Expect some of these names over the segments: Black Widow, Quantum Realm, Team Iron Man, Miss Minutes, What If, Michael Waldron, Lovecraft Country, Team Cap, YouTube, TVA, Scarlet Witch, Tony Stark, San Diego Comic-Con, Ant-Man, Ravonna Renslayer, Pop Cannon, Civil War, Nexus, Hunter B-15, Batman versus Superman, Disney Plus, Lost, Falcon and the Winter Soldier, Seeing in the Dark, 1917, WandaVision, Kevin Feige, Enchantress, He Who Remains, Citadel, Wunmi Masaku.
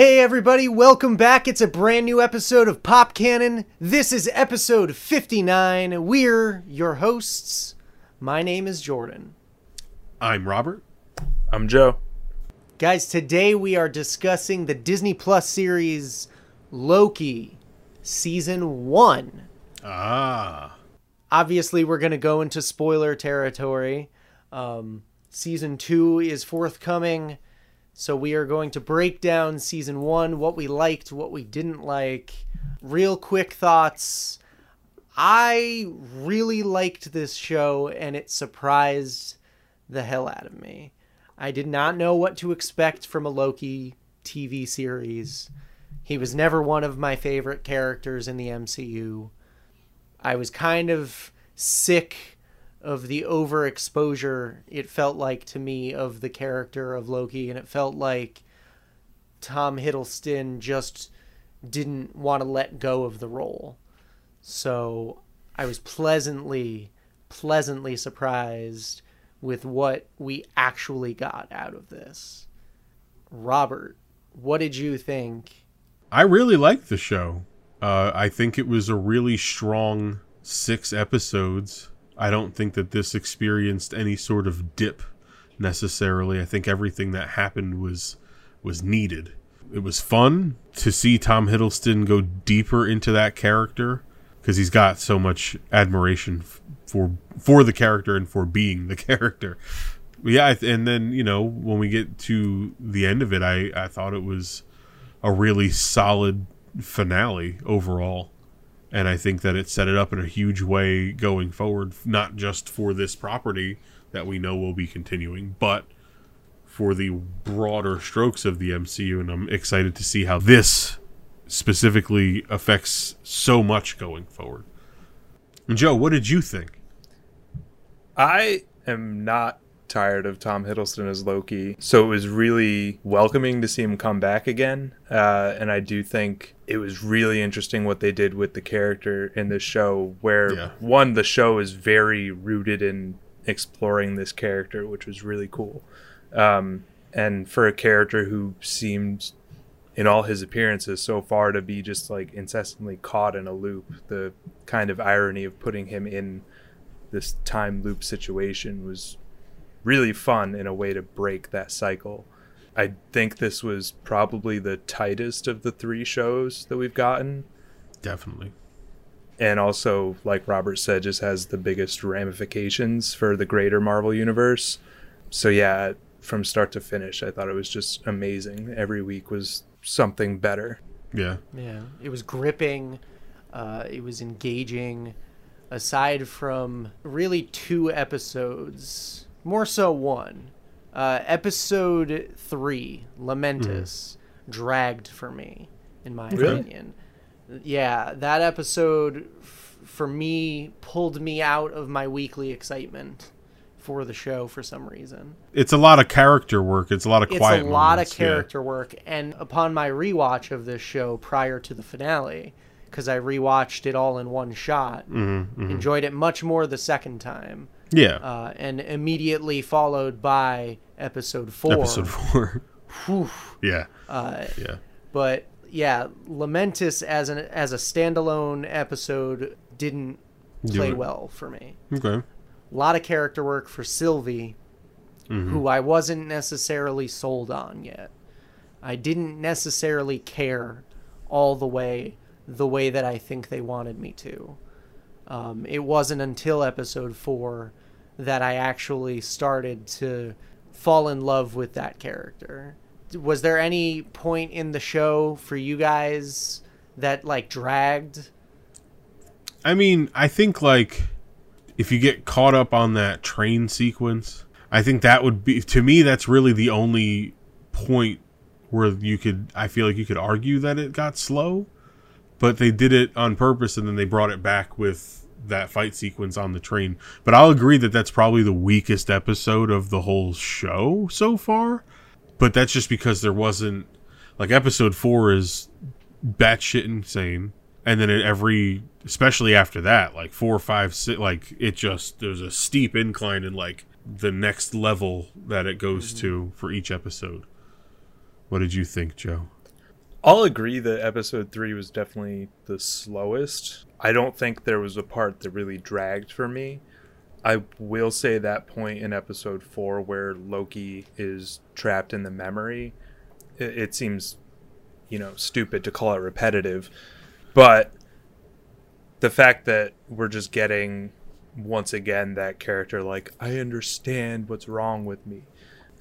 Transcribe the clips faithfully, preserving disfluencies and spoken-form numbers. Hey everybody, welcome back. It's a brand new episode of Pop Cannon. This is episode fifty-nine. We're your hosts. My name is Jordan. I'm Robert. I'm Joe. Guys, today we are discussing the Disney Plus series Loki Season one. Ah. Obviously, we're going to go into spoiler territory. Um, season two is forthcoming. So we are going to break down season one, what we liked, what we didn't like. Real quick thoughts. I really liked this show and it surprised the hell out of me. I did not know what to expect from a Loki T V series. He was never one of my favorite characters in the M C U. I was kind of sick of the overexposure, it felt like to me, of the character of Loki, and it felt like Tom Hiddleston just didn't want to let go of the role. So I was pleasantly, pleasantly surprised with what we actually got out of this. Robert, what did you think? I really liked the show. Uh, I think it was a really strong six episodes. I don't think that this experienced any sort of dip necessarily. I think everything that happened was was needed. It was fun to see Tom Hiddleston go deeper into that character because he's got so much admiration for for the character and for being the character. But yeah, and then, you know, when we get to the end of it, I, I thought it was a really solid finale overall. And I think that it set it up in a huge way going forward, not just for this property that we know will be continuing, but for the broader strokes of the M C U. And I'm excited to see how this specifically affects so much going forward. And Joe, what did you think? I am not tired of Tom Hiddleston as Loki, so it was really welcoming to see him come back again. Uh, and I do think it was really interesting what they did with the character in this show, where yeah. one, the show is very rooted in exploring this character, which was really cool. Um, and for a character who seemed, in all his appearances so far, to be just like incessantly caught in a loop, the kind of irony of putting him in this time loop situation was really fun in a way to break that cycle. I think this was probably the tightest of the three shows that we've gotten. Definitely. And also, like Robert said, just has the biggest ramifications for the greater Marvel universe. So yeah, from start to finish, I thought it was just amazing. Every week was something better. Yeah. Yeah. It was gripping. Uh, it was engaging. Aside from really two episodes, more so one. Uh, episode three, Lamentis, mm. dragged for me, in my really? opinion. Yeah, that episode, f- for me, pulled me out of my weekly excitement for the show for some reason. It's a lot of character work. It's a lot of quiet It's a lot moments, of character yeah. work. And upon my rewatch of this show prior to the finale, because I rewatched it all in one shot, mm-hmm, mm-hmm. enjoyed it much more the second time. Yeah. Uh, and immediately followed by episode four. Episode four. Whew. Yeah. Uh, yeah. But yeah, Lamentis as an as a standalone episode didn't play well for me. Okay. A lot of character work for Sylvie, mm-hmm. who I wasn't necessarily sold on yet. I didn't necessarily care all the way the way that I think they wanted me to. Um, it wasn't until episode four that I actually started to fall in love with that character. Was there any point in the show for you guys that, like, dragged? I mean, I think, like, if you get caught up on that train sequence, I think that would be, to me, that's really the only point where you could, I feel like you could argue that it got slow. But they did it on purpose, and then they brought it back with that fight sequence on the train. But I'll agree that that's probably the weakest episode of the whole show so far. But that's just because there wasn't... Like, episode four is batshit insane. And then at every... Especially after that, like, four, five, six... Like, it just... There's a steep incline in, like, the next level that it goes mm-hmm. to for each episode. What did you think, Joe? I'll agree that episode three was definitely the slowest. I don't think there was a part that really dragged for me. I will say that point in episode four where Loki is trapped in the memory, it, it seems, you know, stupid to call it repetitive, but the fact that we're just getting once again that character like, I understand what's wrong with me,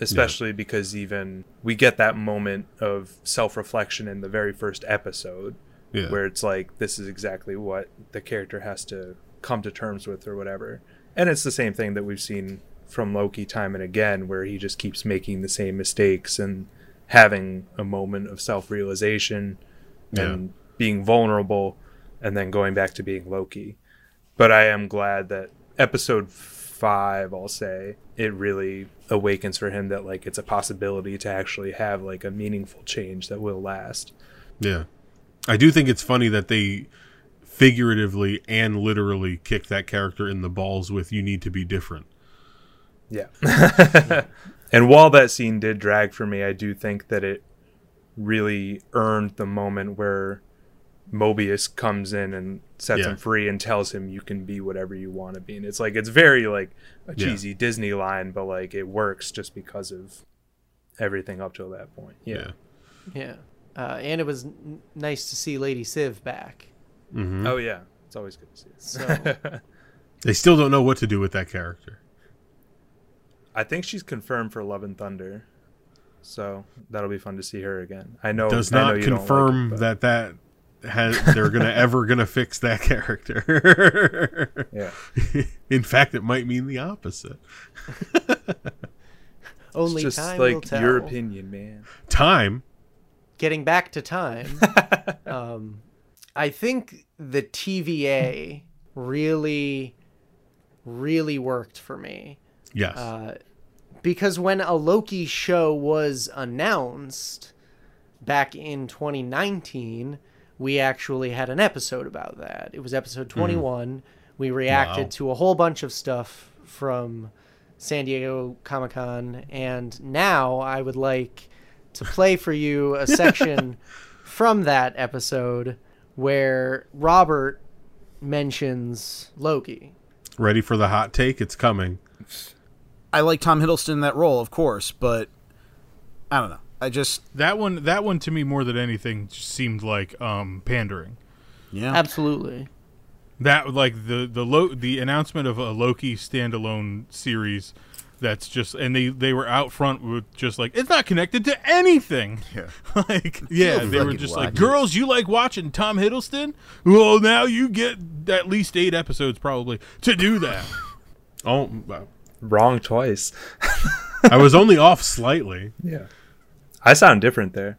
especially yeah. because even we get that moment of self-reflection in the very first episode yeah. where it's like, this is exactly what the character has to come to terms with or whatever. And it's the same thing that we've seen from Loki time and again, where he just keeps making the same mistakes and having a moment of self-realization yeah. and being vulnerable and then going back to being Loki. But I am glad that episode five, I'll say, it really awakens for him that like it's a possibility to actually have like a meaningful change that will last. Yeah. I do think it's funny that they figuratively and literally kick that character in the balls with, you need to be different. Yeah. And while that scene did drag for me, I do think that it really earned the moment where Mobius comes in and sets yeah. him free and tells him you can be whatever you want to be. And it's like, it's very like a cheesy yeah. Disney line, but like it works just because of everything up till that point. Yeah. Yeah. yeah. Uh, and it was n- nice to see Lady Civ back. Mm-hmm. Oh yeah, it's always good to see it. So they still don't know what to do with that character. I think she's confirmed for Love and Thunder, so that'll be fun to see her again. I know does not I know confirm like it, that that has they're gonna ever gonna fix that character. Yeah. In fact, it might mean the opposite. Only it's just time like will tell. Your opinion, man. Time. Getting back to time. um. I think the T V A really, really worked for me. Yes. Uh, because when a Loki show was announced back in twenty nineteen, we actually had an episode about that. It was episode twenty-one. Mm. We reacted wow. to a whole bunch of stuff from San Diego Comic-Con. And now I would like to play for you a section from that episode where Robert mentions Loki. Ready for the hot take? It's coming. I like Tom Hiddleston in that role, of course, but I don't know. I just that one that one to me more than anything just seemed like um, pandering. Yeah. Absolutely. That like the the lo- the announcement of a Loki standalone series that's just and they, they were out front with just like it's not connected to anything. Yeah, like yeah, they were just like, girls, you like watching Tom Hiddleston? Well, now you get at least eight episodes probably to do that. Oh, wrong twice. I was only off slightly. Yeah, I sound different there.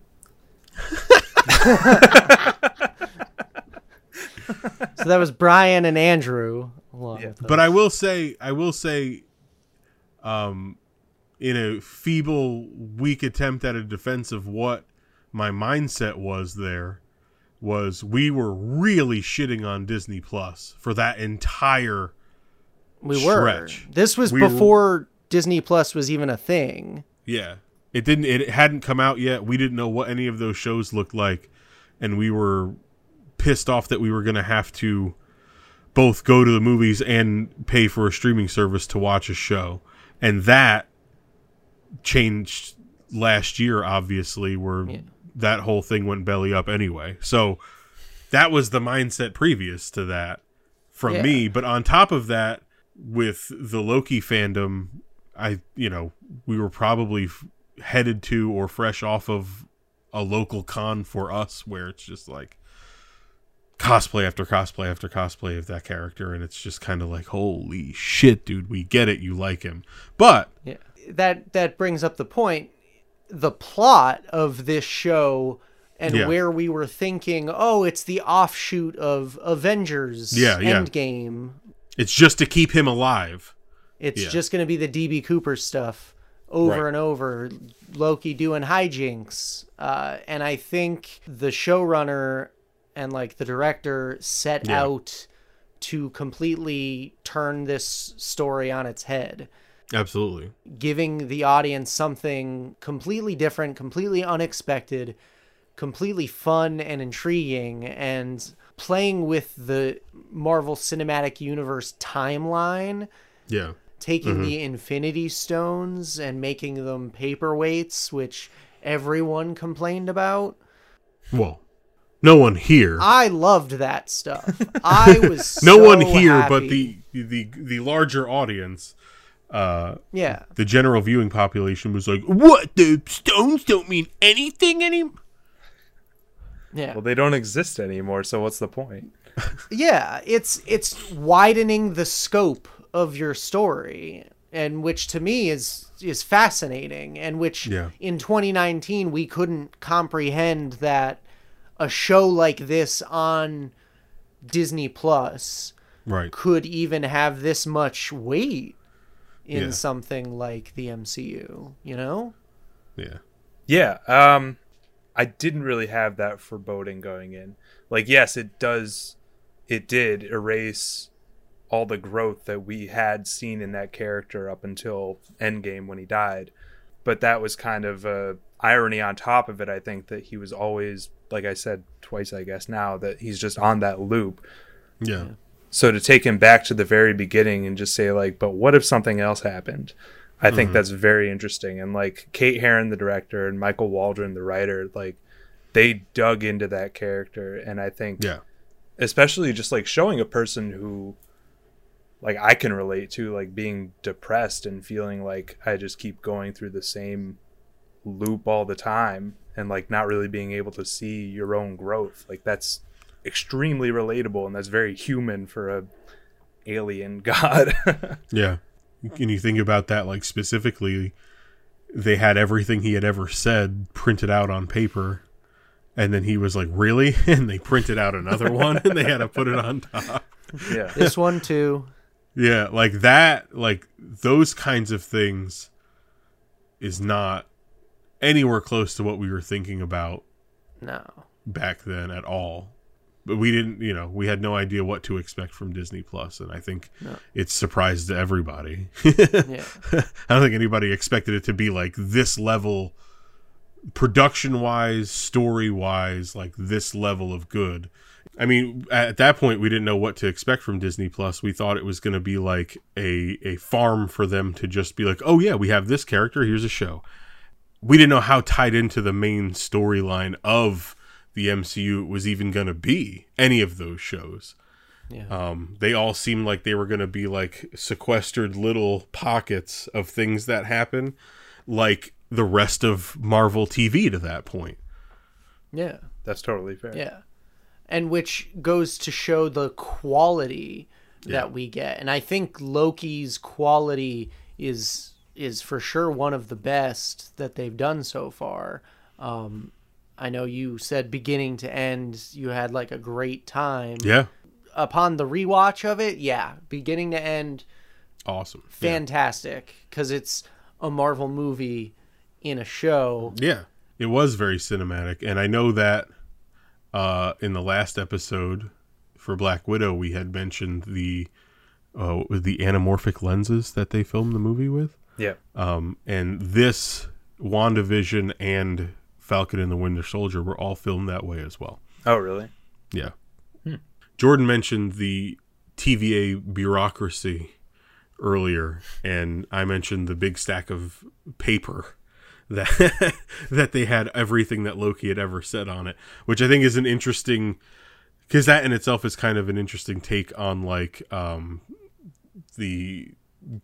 So that was Brian and Andrew. Yeah. But I will say, I will say. Um, in a feeble, weak attempt at a defense of what my mindset was there, was we were really shitting on Disney Plus for that entire we stretch. Were. This was we before were... Disney Plus was even a thing. Yeah. It didn't, it hadn't come out yet. We didn't know what any of those shows looked like. And we were pissed off that we were going to have to both go to the movies and pay for a streaming service to watch a show. And that changed last year, obviously, where yeah. that whole thing went belly up anyway. So that was the mindset previous to that from yeah. me. But on top of that, with the Loki fandom, I, you know, we were probably f- headed to or fresh off of a local con for us where it's just like cosplay after cosplay after cosplay of that character, and it's just kind of like, holy shit, dude, we get it, you like him. But yeah, that that brings up the point, the plot of this show, and yeah. where we were thinking, oh, it's the offshoot of Avengers yeah, Endgame. Yeah. It's just to keep him alive. It's yeah. just going to be the D B Cooper stuff over right. and over, Loki doing hijinks. Uh, and I think the showrunner and like the director set yeah. out to completely turn this story on its head. Absolutely. Giving the audience something completely different, completely unexpected, completely fun and intriguing, and playing with the Marvel Cinematic Universe timeline. Yeah. Taking mm-hmm. the Infinity Stones and making them paperweights, which everyone complained about. Well, no one here. I loved that stuff. I was no so one here, happy. But the, the the larger audience, uh, yeah, the general viewing population was like, "What? The stones don't mean anything anymore." Yeah. Well, they don't exist anymore. So what's the point? Yeah, it's it's widening the scope of your story, and which to me is is fascinating, and which yeah. in twenty nineteen we couldn't comprehend that a show like this on Disney Plus right. could even have this much weight in yeah. something like the M C U, you know? Yeah. Yeah, um I didn't really have that foreboding going in. Like, yes, it does it did erase all the growth that we had seen in that character up until Endgame when he died. But that was kind of a irony on top of it. I think that he was always, like I said twice, I guess now, that he's just on that loop. Yeah. So to take him back to the very beginning and just say like, but what if something else happened? I mm-hmm. think that's very interesting. And like Kate Heron, the director, and Michael Waldron, the writer, like they dug into that character. And I think, yeah, especially just like showing a person who, like I can relate to, like being depressed and feeling like I just keep going through the same loop all the time and like not really being able to see your own growth. Like that's extremely relatable, and that's very human for a alien god. Yeah. Can you think about that? Like specifically, they had everything he had ever said printed out on paper, and then he was like, really? And they printed out another one and they had to put it on top. Yeah. This one too. Yeah, like that, like those kinds of things is not anywhere close to what we were thinking about no. back then at all. But we didn't, you know, we had no idea what to expect from Disney Plus, and I think no. it's surprised to everybody. Yeah. I don't think anybody expected it to be like this level, production-wise, story-wise, like this level of good. I mean, at that point, we didn't know what to expect from Disney Plus. We thought it was going to be like a a farm for them to just be like, oh, yeah, we have this character. Here's a show. We didn't know how tied into the main storyline of the M C U it was even going to be, any of those shows. Yeah. Um, they all seemed like they were going to be like sequestered little pockets of things that happen, like the rest of Marvel T V to that point. Yeah. That's totally fair. Yeah. And which goes to show the quality that yeah. we get. And I think Loki's quality is is for sure one of the best that they've done so far. Um, I know you said beginning to end, you had like a great time. Yeah. Upon the rewatch of it, yeah, beginning to end. Awesome. Fantastic. Because yeah. it's a Marvel movie in a show. Yeah, it was very cinematic. And I know that... Uh, in the last episode for Black Widow, we had mentioned the uh, the anamorphic lenses that they filmed the movie with. Yeah. Um, and this WandaVision and Falcon and the Winter Soldier were all filmed that way as well. Oh, really? Yeah. Hmm. Jordan mentioned the T V A bureaucracy earlier, and I mentioned the big stack of paper that that they had everything that Loki had ever said on it, which I think is an interesting, because that in itself is kind of an interesting take on like um, the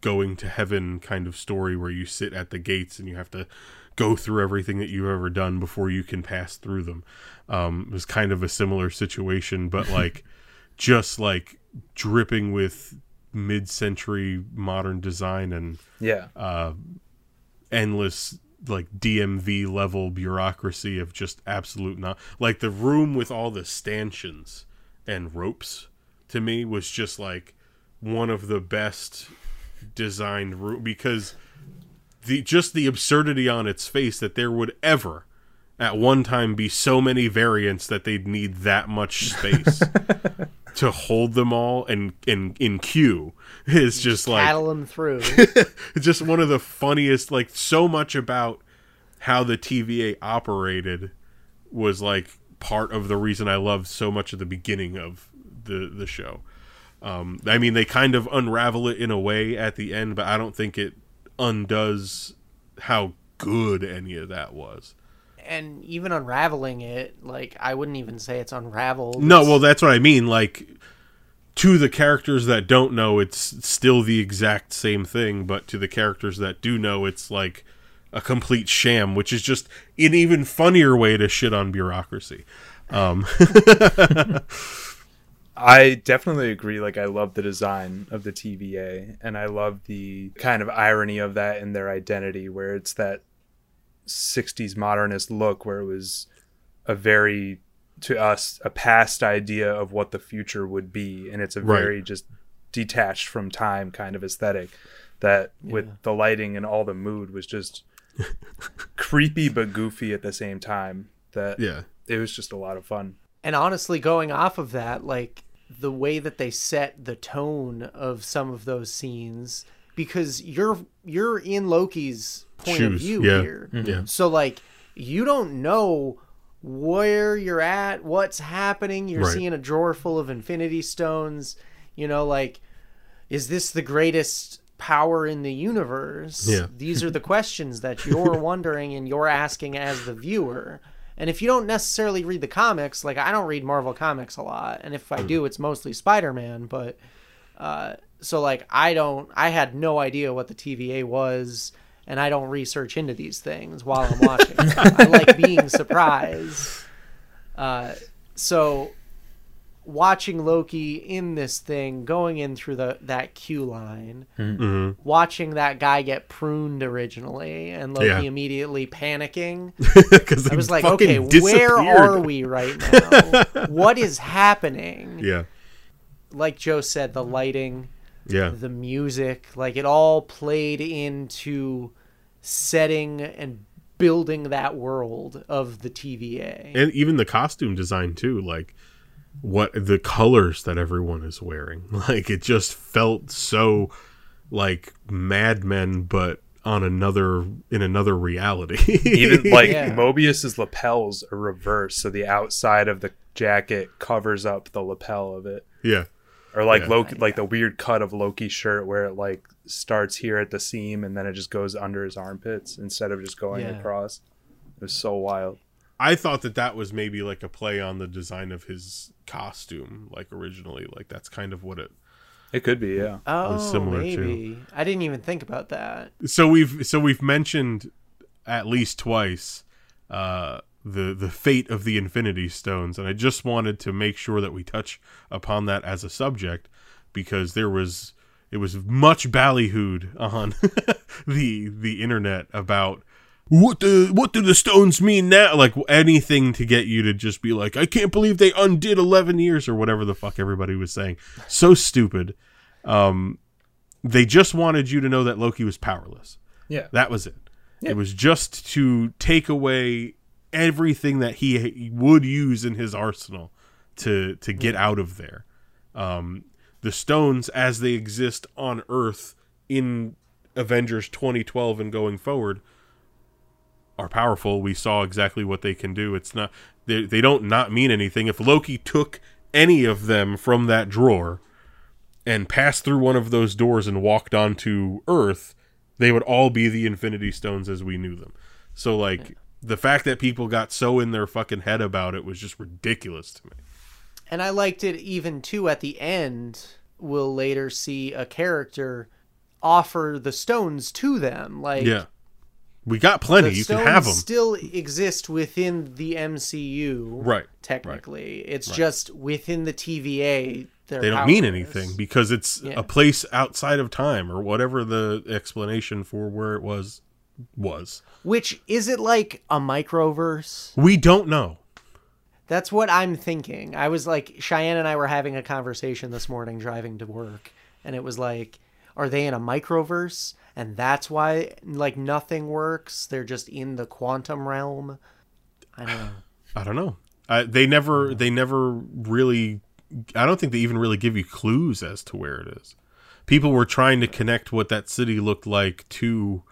going to heaven kind of story where you sit at the gates and you have to go through everything that you've ever done before you can pass through them. Um, it was kind of a similar situation, but like just like dripping with mid-century modern design and yeah, uh, endless like D M V level bureaucracy of just absolute not like the room with all the stanchions and ropes to me was just like one of the best designed room, because the just the absurdity on its face that there would ever at one time be so many variants that they'd need that much space to hold them all and in, in, in queue is just like paddle them through. Just one of the funniest, like so much about how the T V A operated was like part of the reason I loved so much of the beginning of the the show. Um, I mean, they kind of unravel it in a way at the end, but I don't think it undoes how good any of that was. And even unraveling it, like, I wouldn't even say it's unraveled. No, well, that's what I mean. Like, to the characters that don't know, it's still the exact same thing, but to the characters that do know, it's like a complete sham, which is just an even funnier way to shit on bureaucracy. Um I definitely agree. Like, I love the design of the T V A, and I love the kind of irony of that in their identity, where it's that sixties modernist look, where it was a very, to us, a past idea of what the future would be. And it's a very right. just detached from time kind of aesthetic that yeah. with the lighting and all the mood was just creepy but goofy at the same time. That yeah. It was just a lot of fun. And honestly, going off of that, like, the way that they set the tone of some of those scenes, because you're you're in Loki's point Shoes. of view yeah. here. Mm-hmm. Yeah. So, like, you don't know where you're at, what's happening. You're right. seeing a drawer full of Infinity Stones. You know, like, is this the greatest power in the universe? Yeah. These are the questions that you're wondering and you're asking as the viewer. And if you don't necessarily read the comics, like, I don't read Marvel comics a lot. And if I do, it's mostly Spider-Man. But uh, so, like, I don't, I had no idea what the T V A was, and I don't research into these things while I'm watching. I like being surprised. Uh, so watching Loki in this thing, going in through the that queue line, mm-hmm. watching that guy get pruned originally, and Loki yeah. immediately panicking. I was like, okay, where are we right now? What is happening? Yeah. Like Joe said, the lighting, yeah, the music, like, it all played into setting and building that world of the T V A. And even the costume design too, like, what the colors that everyone is wearing, like, it just felt so like Mad Men, but on another in another reality. Even like yeah. Mobius's lapels are reversed, so the outside of the jacket covers up the lapel of it. Yeah. Or like yeah. Loki, like the weird cut of Loki's shirt where it like starts here at the seam and then it just goes under his armpits instead of just going yeah. across. It was so wild. I thought that that was maybe like a play on the design of his costume, like originally. Like, that's kind of what it. It could be, yeah. Oh, was similar maybe. To. I didn't even think about that. So we've so we've mentioned at least twice uh, the the fate of the Infinity Stones, and I just wanted to make sure that we touch upon that as a subject, because there was it was much ballyhooed on the the internet about. What the what do the stones mean now? Like, anything to get you to just be like, I can't believe they undid eleven years or whatever the fuck everybody was saying. So stupid. Um, they just wanted you to know that Loki was powerless. Yeah, that was it. Yeah. It was just to take away everything that he would use in his arsenal to to get yeah. out of there. Um, the stones as they exist on Earth in Avengers twenty twelve and going forward. Are powerful. We saw exactly what they can do. It's not they they don't not mean anything. If Loki took any of them from that drawer and passed through one of those doors and walked onto Earth, they would all be the Infinity Stones as we knew them. So, like, yeah. the fact that people got so in their fucking head about it was just ridiculous to me. And I liked it even too at the end. We'll later see a character offer the stones to them. Like, yeah. We got plenty. You can have them. Still exist within the M C U, right? Technically, right, it's right. just within the T V A. They don't powerless. mean anything because it's yeah. a place outside of time or whatever the explanation for where it was was. Which is it like a microverse? We don't know. That's what I'm thinking. I was like, Cheyenne and I were having a conversation this morning driving to work, and it was like, are they in a microverse? And that's why, like, nothing works. They're just in the quantum realm. I don't know. I don't know. I, they never. They never really. I don't think they even really give you clues as to where it is. People were trying to connect what that city looked like to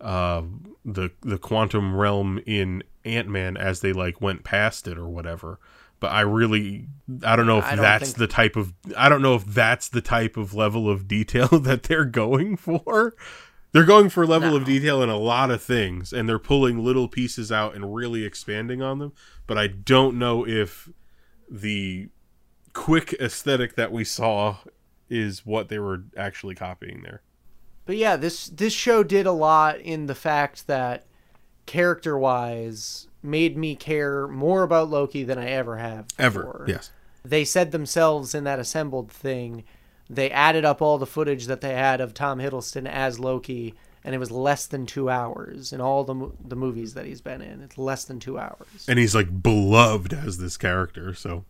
uh, the the quantum realm in Ant-Man as they like went past it or whatever. But I really, I don't know if that's the type of, I don't know if that's the type of level of detail that they're going for. They're going for a level of detail in a lot of things, and they're pulling little pieces out and really expanding on them. But I don't know if the quick aesthetic that we saw is what they were actually copying there. But yeah, this, this show did a lot in the fact that character-wise, made me care more about Loki than I ever have before. Ever, yes. They said themselves in that assembled thing, they added up all the footage that they had of Tom Hiddleston as Loki, and it was less than two hours in all the the movies that he's been in. It's less than two hours. And he's, like, beloved as this character, so...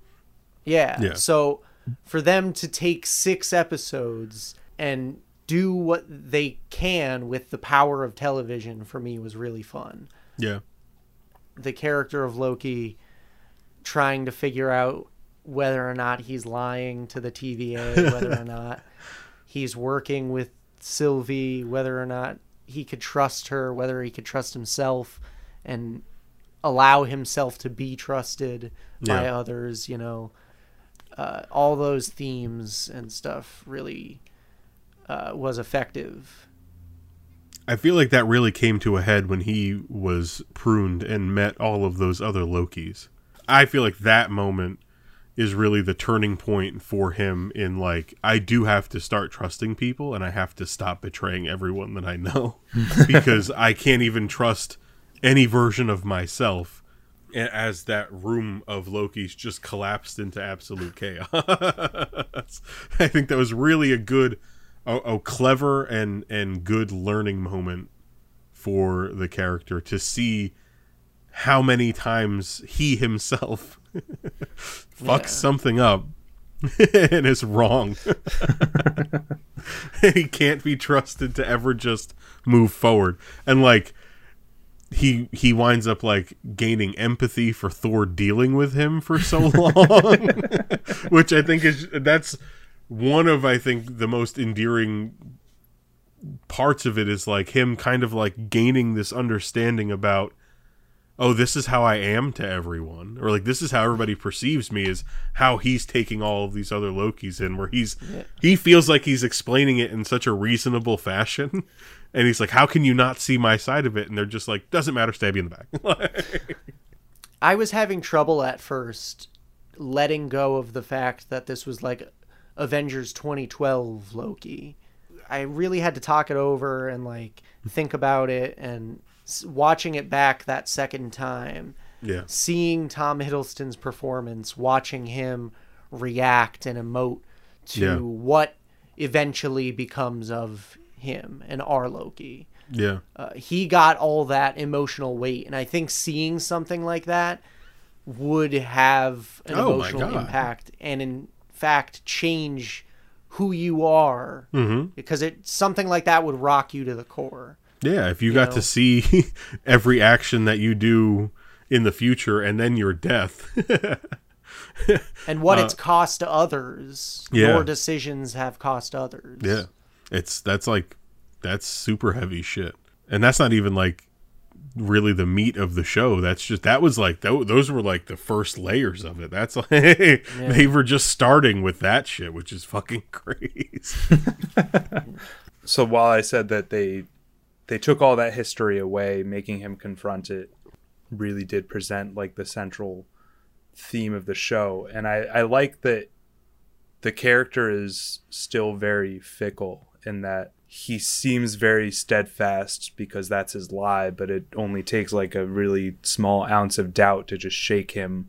Yeah, yeah. So for them to take six episodes and do what they can with the power of television, for me, was really fun. Yeah. The character of Loki trying to figure out whether or not he's lying to the T V A, whether or not he's working with Sylvie, whether or not he could trust her, whether he could trust himself and allow himself to be trusted yeah. by others, you know, uh, all those themes and stuff really uh, was effective. I feel like that really came to a head when he was pruned and met all of those other Lokis. I feel like that moment is really the turning point for him in like, I do have to start trusting people and I have to stop betraying everyone that I know because I can't even trust any version of myself as that room of Lokis just collapsed into absolute chaos. I think that was really a good... A, a clever and, and good learning moment for the character to see how many times he himself fucks yeah. something up and is wrong. And he can't be trusted to ever just move forward. And like he he winds up like gaining empathy for Thor dealing with him for so long, which I think is that's. One of, I think, the most endearing parts of it is like him kind of like gaining this understanding about, oh, this is how I am to everyone. Or like, this is how everybody perceives me is how he's taking all of these other Lokis in where he's, yeah. he feels like he's explaining it in such a reasonable fashion. And he's like, how can you not see my side of it? And they're just like, doesn't matter, stab you in the back. Like... I was having trouble at first letting go of the fact that this was like Avengers twenty twelve Loki. I really had to talk it over and like think about it, and watching it back that second time, yeah, seeing Tom Hiddleston's performance, watching him react and emote to yeah. what eventually becomes of him and our Loki. Yeah, uh, he got all that emotional weight, and I think seeing something like that would have an oh emotional impact and in fact change who you are, mm-hmm. because it something like that would rock you to the core. Yeah, if you, you got know? to see every action that you do in the future and then your death and what uh, it's cost to others. Yeah. Your decisions have cost others. Yeah. It's that's like that's super heavy shit. And that's not even like really the meat of the show. That's just that was like th- those were like the first layers of it. That's like yeah. they were just starting with that shit, which is fucking crazy. So while I said that they they took all that history away, making him confront it really did present like the central theme of the show. And I, I like that the character is still very fickle in that he seems very steadfast because that's his lie, but it only takes like a really small ounce of doubt to just shake him,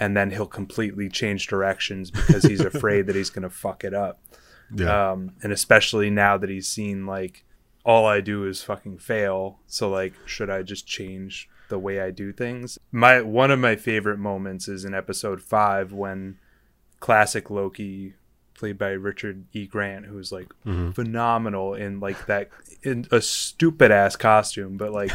and then he'll completely change directions because he's afraid that he's going to fuck it up. Yeah. Um, and especially now that he's seen like, all I do is fucking fail. So like, should I just change the way I do things? My one of my favorite moments is in episode five when classic Loki, played by Richard E. Grant, who's like mm-hmm. phenomenal in like that in a stupid ass costume, but like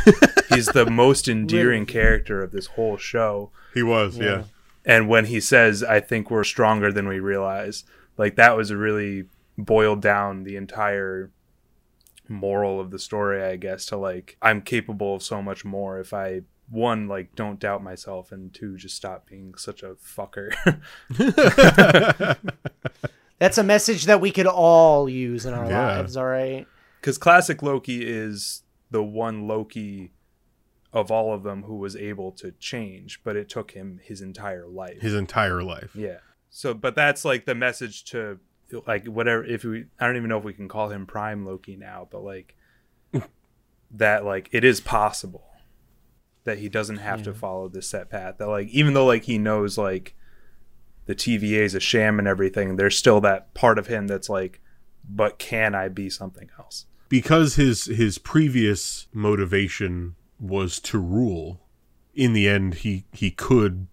he's the most endearing character of this whole show. He was, yeah. yeah. And when he says, "I think we're stronger than we realize," like that was really boiled down the entire moral of the story, I guess, to like, I'm capable of so much more if I, one, like, don't doubt myself, and two, just stop being such a fucker. That's a message that we could all use in our yeah. lives, all right? Because classic Loki is the one Loki of all of them who was able to change, but it took him his entire life. His entire life. Yeah. So, but that's like the message to, like, whatever, if we, I don't even know if we can call him Prime Loki now, but like that, like, it is possible that he doesn't have yeah. to follow this set path. That, like, even though, like, he knows, like, the T V A is a sham and everything, there's still that part of him that's like, but can I be something else? Because his his previous motivation was to rule, in the end he he could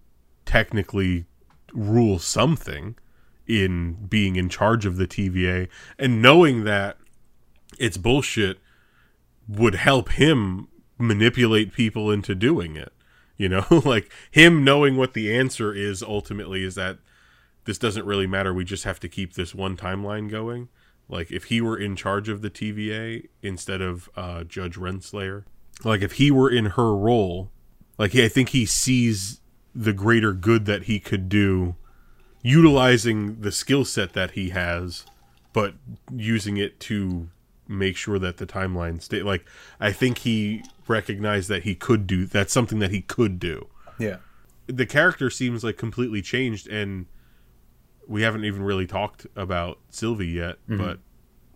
technically rule something in being in charge of the T V A, and knowing that it's bullshit would help him manipulate people into doing it, you know. Like, him knowing what the answer is ultimately is that this doesn't really matter, we just have to keep this one timeline going. Like, if he were in charge of the T V A instead of uh, Judge Renslayer, like, if he were in her role, like, I think he sees the greater good that he could do, utilizing the skill set that he has, but using it to make sure that the timeline stay. Like, I think he recognized that he could do, that's something that he could do. Yeah. The character seems, like, completely changed, and we haven't even really talked about Sylvie yet, mm-hmm. but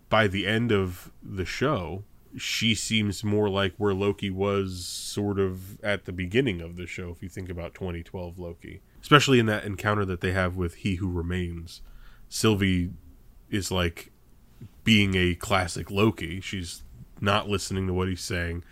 by the end of the show, she seems more like where Loki was sort of at the beginning of the show, if you think about twenty twelve Loki. Especially in that encounter that they have with He Who Remains. Sylvie is, like, being a classic Loki. She's not listening to what he's saying.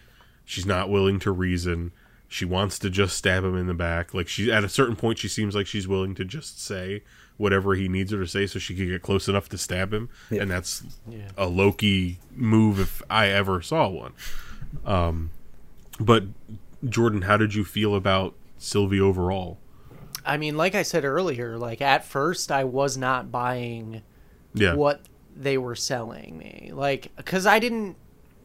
She's not willing to reason. She wants to just stab him in the back. Like, she, at a certain point, she seems like she's willing to just say whatever he needs her to say so she could get close enough to stab him. Yeah. And that's yeah. a Loki move if I ever saw one. Um, but, Jordan, how did you feel about Sylvie overall? I mean, like I said earlier, like, at first I was not buying yeah. what they were selling me. Like, because I didn't...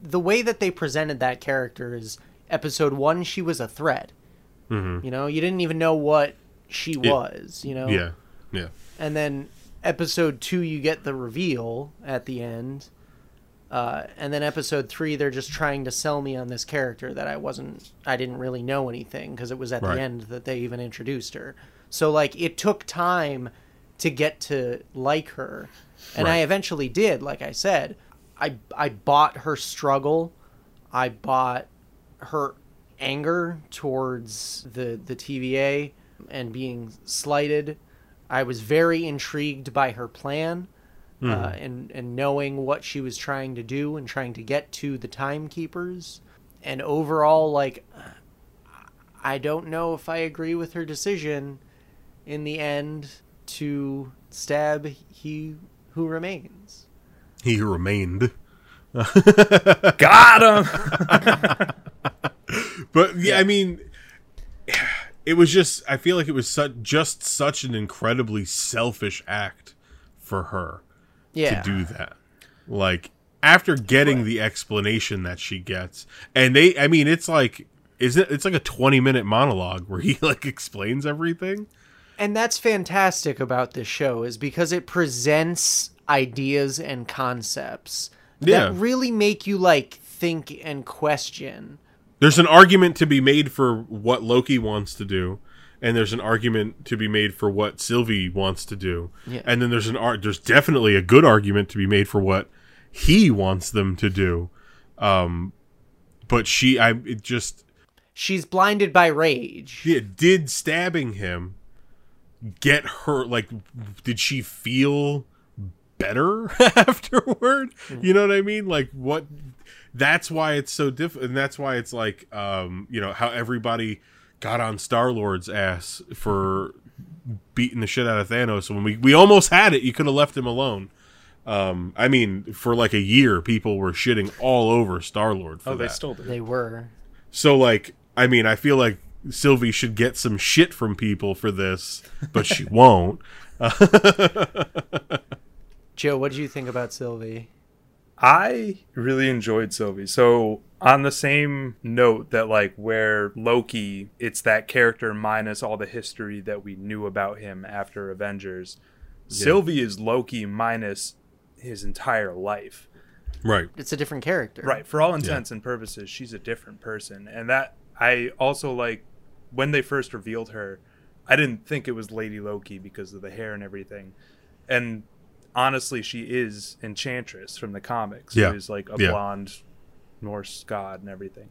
The way that they presented that character is... Episode one, she was a threat. Mm-hmm. You know, you didn't even know what she it, was, you know? Yeah, yeah. And then episode two, you get the reveal at the end. Uh, and then episode three, they're just trying to sell me on this character that I wasn't, I didn't really know anything, because it was at right. the end that they even introduced her. So, like, it took time to get to like her. And right. I eventually did, like I said. I I bought her struggle. I bought... her anger towards the the T V A and being slighted. I was very intrigued by her plan, mm. uh, and and knowing what she was trying to do and trying to get to the timekeepers. And overall, like, I don't know if I agree with her decision in the end to stab He Who Remains. He Who Remained. Got him. But yeah, I mean, it was just, I feel like it was such, just such an incredibly selfish act for her yeah. to do that. Like, after getting right. the explanation that she gets, and they, I mean, it's like, is it? It's like a twenty minute monologue where he, like, explains everything. And that's fantastic about this show, is because it presents ideas and concepts yeah. that really make you, like, think and question. There's an argument to be made for what Loki wants to do, and there's an argument to be made for what Sylvie wants to do, yeah. and then there's an ar- there's definitely a good argument to be made for what he wants them to do, um, but she, I it just she's blinded by rage. Yeah, did stabbing him get her? Like, did she feel better afterward? You know what I mean? Like, what? That's why it's so different, and that's why it's like, um, you know, how everybody got on Star-Lord's ass for beating the shit out of Thanos. When we, we almost had it, you could have left him alone. Um, I mean, for like a year, people were shitting all over Star-Lord for that. Oh, they still do. They were. So, like, I mean, I feel like Sylvie should get some shit from people for this, but she won't. Joe, what did you think about Sylvie? I really enjoyed Sylvie. So on the same note that like where Loki, it's that character minus all the history that we knew about him after Avengers. Yeah. Sylvie is Loki minus his entire life. Right. It's a different character. Right. For all intents yeah. and purposes, she's a different person. And that I also like when they first revealed her, I didn't think it was Lady Loki because of the hair and everything. And honestly, she is Enchantress from the comics. Yeah. Who's like a yeah. blonde Norse god and everything.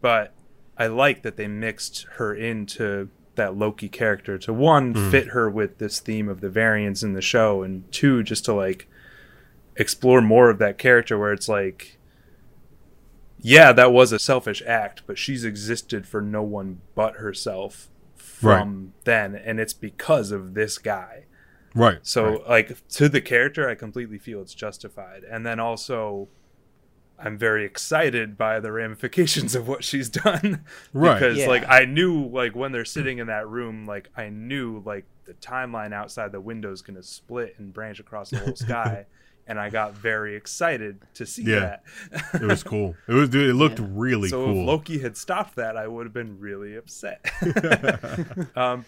But I like that they mixed her into that Loki character to, one, mm. fit her with this theme of the variants in the show, and two, just to like explore more of that character where it's like, yeah, that was a selfish act, but she's existed for no one but herself from right. then, and it's because of this guy. Right. So right. like to the character, I completely feel it's justified. And then also I'm very excited by the ramifications of what she's done. Right. Because yeah. like I knew like when they're sitting in that room, like I knew like the timeline outside the window is going to split and branch across the whole sky. And I got very excited to see yeah. that. It was cool. It was. It looked yeah. really so cool. So if Loki had stopped that, I would have been really upset. um,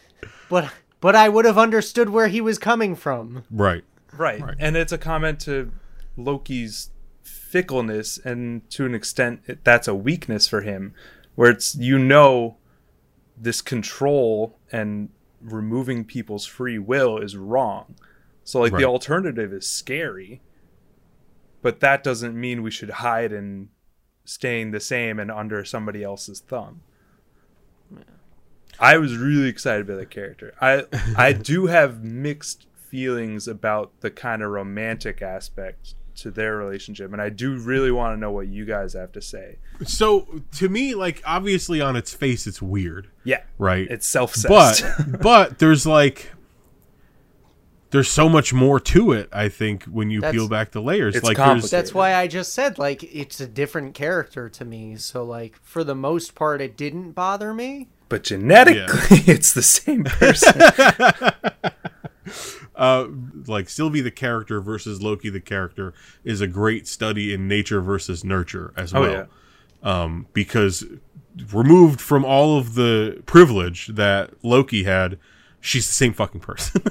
but but I would have understood where he was coming from. Right. Right. Right. And it's a comment to Loki's fickleness, and to an extent, it, that's a weakness for him, where it's, you know, this control and removing people's free will is wrong. So, like, right. the alternative is scary, but that doesn't mean we should hide in staying the same and under somebody else's thumb. Yeah. I was really excited by the character. I I do have mixed feelings about the kind of romantic aspect to their relationship, and I do really want to know what you guys have to say. So, to me, like, obviously on its face, it's weird. Yeah. Right? It's self-obsessed. But, but there's, like... There's so much more to it, I think, when you that's, peel back the layers. It's like complicated. That's why I just said, like, it's a different character to me. So, like, for the most part, it didn't bother me. But genetically, yeah. it's the same person. uh, like, Sylvie the character versus Loki the character is a great study in nature versus nurture as well. Oh, yeah. um, because removed from all of the privilege that Loki had, she's the same fucking person.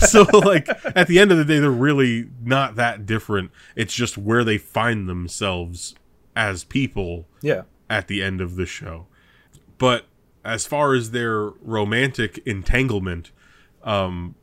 So, like, at the end of the day, they're really not that different. It's just where they find themselves as people yeah. at the end of the show. But as far as their romantic entanglement, um,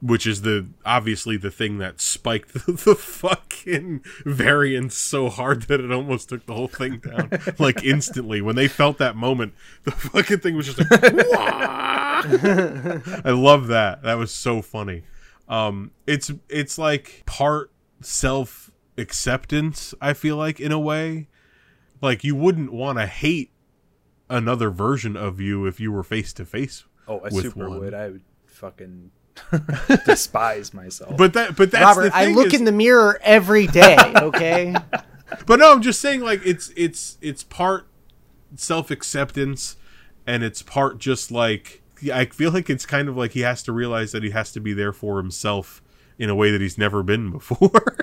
which is the obviously the thing that spiked the, the fucking variance so hard that it almost took the whole thing down, like, instantly. When they felt that moment, the fucking thing was just like, wow! I love that. That was so funny. Um, it's it's like part self acceptance, I feel like, in a way. Like, you wouldn't want to hate another version of you if you were face to face. Oh, I with super one. would. I would fucking despise myself. But that but that's Robert, the thing I look is... in the mirror every day, okay? But no, I'm just saying, like, it's it's it's part self acceptance, and it's part just like, I feel like it's kind of like he has to realize that he has to be there for himself in a way that he's never been before.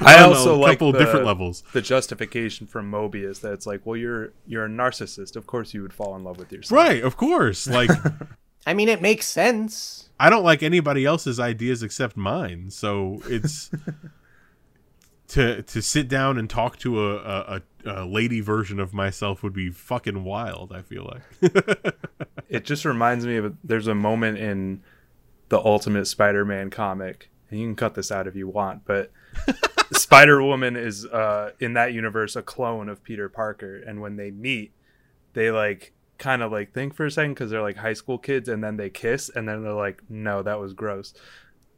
I, I also know, a couple like the, different levels. The justification from Mobius that it's like, well, you're you're a narcissist. Of course you would fall in love with yourself. Right, of course. Like, I mean, it makes sense. I don't like anybody else's ideas except mine. So it's to to sit down and talk to a, a, a lady version of myself would be fucking wild, I feel like. It just reminds me of, there's a moment in the Ultimate Spider-Man comic, and you can cut this out if you want, but Spider-Woman is, uh, in that universe, a clone of Peter Parker. And when they meet, they like kind of like think for a second because they're like high school kids, and then they kiss, and then they're like, no, that was gross.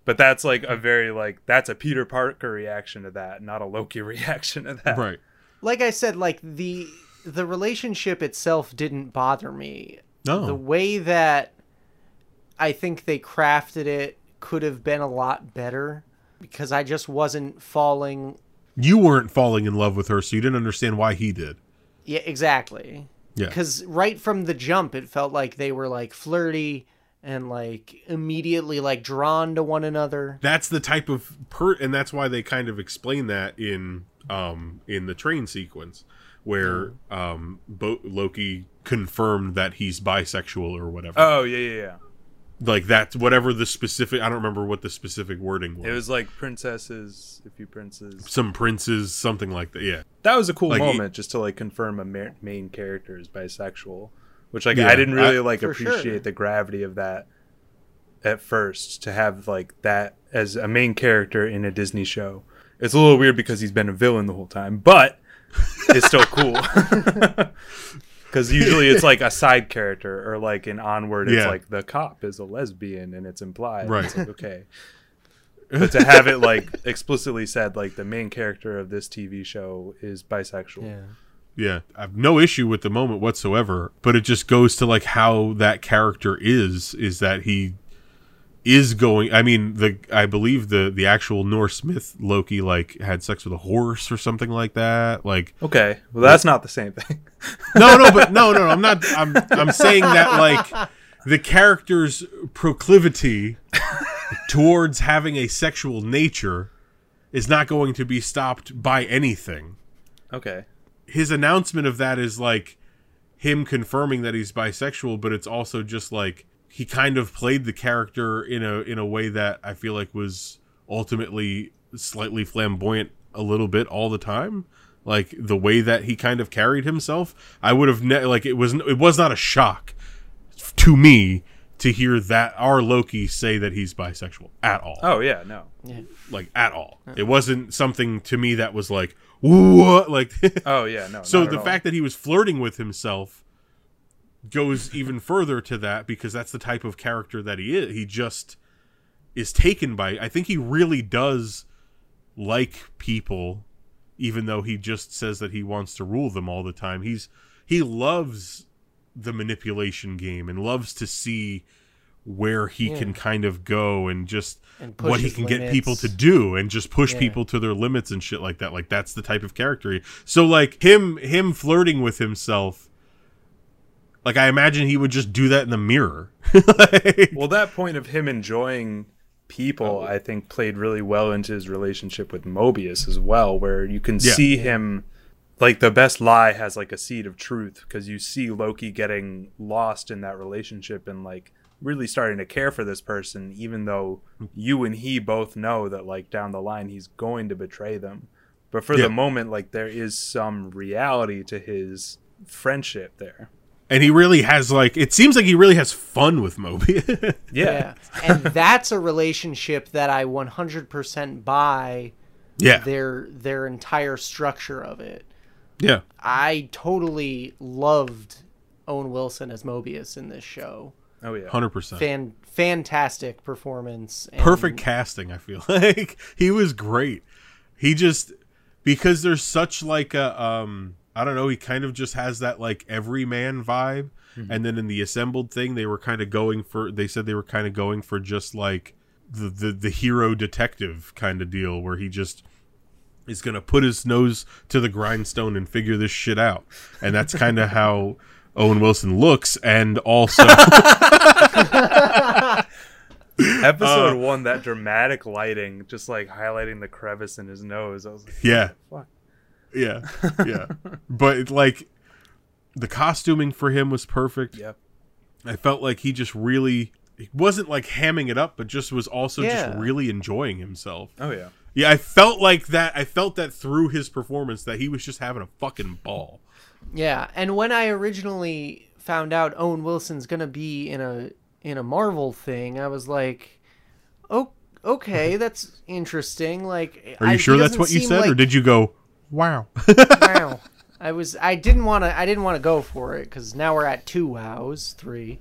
But that's like a very, like, that's a Peter Parker reaction to that, not a Loki reaction to that. Right. Like I said, like the the relationship itself didn't bother me. No. The way that I think they crafted it could have been a lot better, because I just wasn't falling. You weren't falling in love with her, so you didn't understand why he did. Yeah, exactly. Yeah. Because right from the jump, it felt like they were like flirty and like immediately like drawn to one another. That's the type of per, and that's why they kind of explain that in um in the train sequence where mm. um Bo- Loki confirmed that he's bisexual or whatever. Oh yeah, yeah, yeah. Like that's whatever the specific, I don't remember what the specific wording was. It was like princesses, a few princes. Some princes, something like that, yeah. That was a cool like, moment it, just to like confirm a ma- main character is bisexual, which like yeah, I didn't really I, like appreciate sure. the gravity of that at first, to have like that as a main character in a Disney show. It's a little weird because he's been a villain the whole time, but it's still cool. Because usually it's like a side character, or like in Onward, it's yeah. like the cop is a lesbian and it's implied. Right. It's like, okay. But to have it like explicitly said, like the main character of this T V show is bisexual. Yeah. Yeah. I have no issue with the moment whatsoever, but it just goes to like how that character is, is that he is going, I mean, the I believe the, the actual Norse myth Loki like had sex with a horse or something like that. Like okay, well that's like, not the same thing. no, no, but no, no, I'm not. I'm I'm saying that like the character's proclivity towards having a sexual nature is not going to be stopped by anything. Okay. His announcement of that is like him confirming that he's bisexual, but it's also just like, he kind of played the character in a in a way that I feel like was ultimately slightly flamboyant a little bit all the time. Like the way that he kind of carried himself, I would have ne- like it was it was not a shock to me to hear that our Loki say that he's bisexual at all. Oh yeah, no, yeah. Like at all. Uh-huh. It wasn't something to me that was like what like. Oh yeah, no. So the all. fact that he was flirting with himself goes even further to that, because that's the type of character that he is. He just is taken by, I think he really does like people, even though he just says that he wants to rule them all the time. He's he loves the manipulation game and loves to see where he yeah. can kind of go and just and what he can limits. get people to do and just push yeah. people to their limits and shit like that. Like that's the type of character he, so like him him flirting with himself, like, I imagine he would just do that in the mirror. Like, well, that point of him enjoying people, I think, played really well into his relationship with Mobius as well, where you can yeah. see him, like, the best lie has, like, a seed of truth, because you see Loki getting lost in that relationship and, like, really starting to care for this person, even though you and he both know that, like, down the line he's going to betray them. But for yeah. the moment, like, there is some reality to his friendship there. And he really has, like, it seems like he really has fun with Mobius. yeah. yeah. And that's a relationship that I one hundred percent buy yeah. their their entire structure of it. Yeah. I totally loved Owen Wilson as Mobius in this show. Oh, yeah. one hundred percent. Fan, fantastic performance. And perfect casting, I feel like. He was great. He just, because there's such, like, a... um. I don't know, he kind of just has that, like, everyman vibe. Mm-hmm. And then in the Assembled thing, they were kind of going for, they said they were kind of going for just, like, the, the, the hero detective kind of deal, where he just is going to put his nose to the grindstone and figure this shit out. And that's kind of how Owen Wilson looks, and also... Episode uh, one, that dramatic lighting, just, like, highlighting the crevice in his nose. I was like, yeah. Fuck. Yeah, yeah. But, like, the costuming for him was perfect. Yep. I felt like he just really, he wasn't, like, hamming it up, but just was also yeah. just really enjoying himself. Oh, yeah. Yeah, I felt like that, I felt that through his performance, that he was just having a fucking ball. Yeah, and when I originally found out Owen Wilson's gonna be in a in a Marvel thing, I was like, oh, okay, that's interesting. Like, are you I, sure that's what you said, like... or did you go... Wow. Wow. I was I didn't want to I didn't want to go for it, cuz now we're at two wows, three.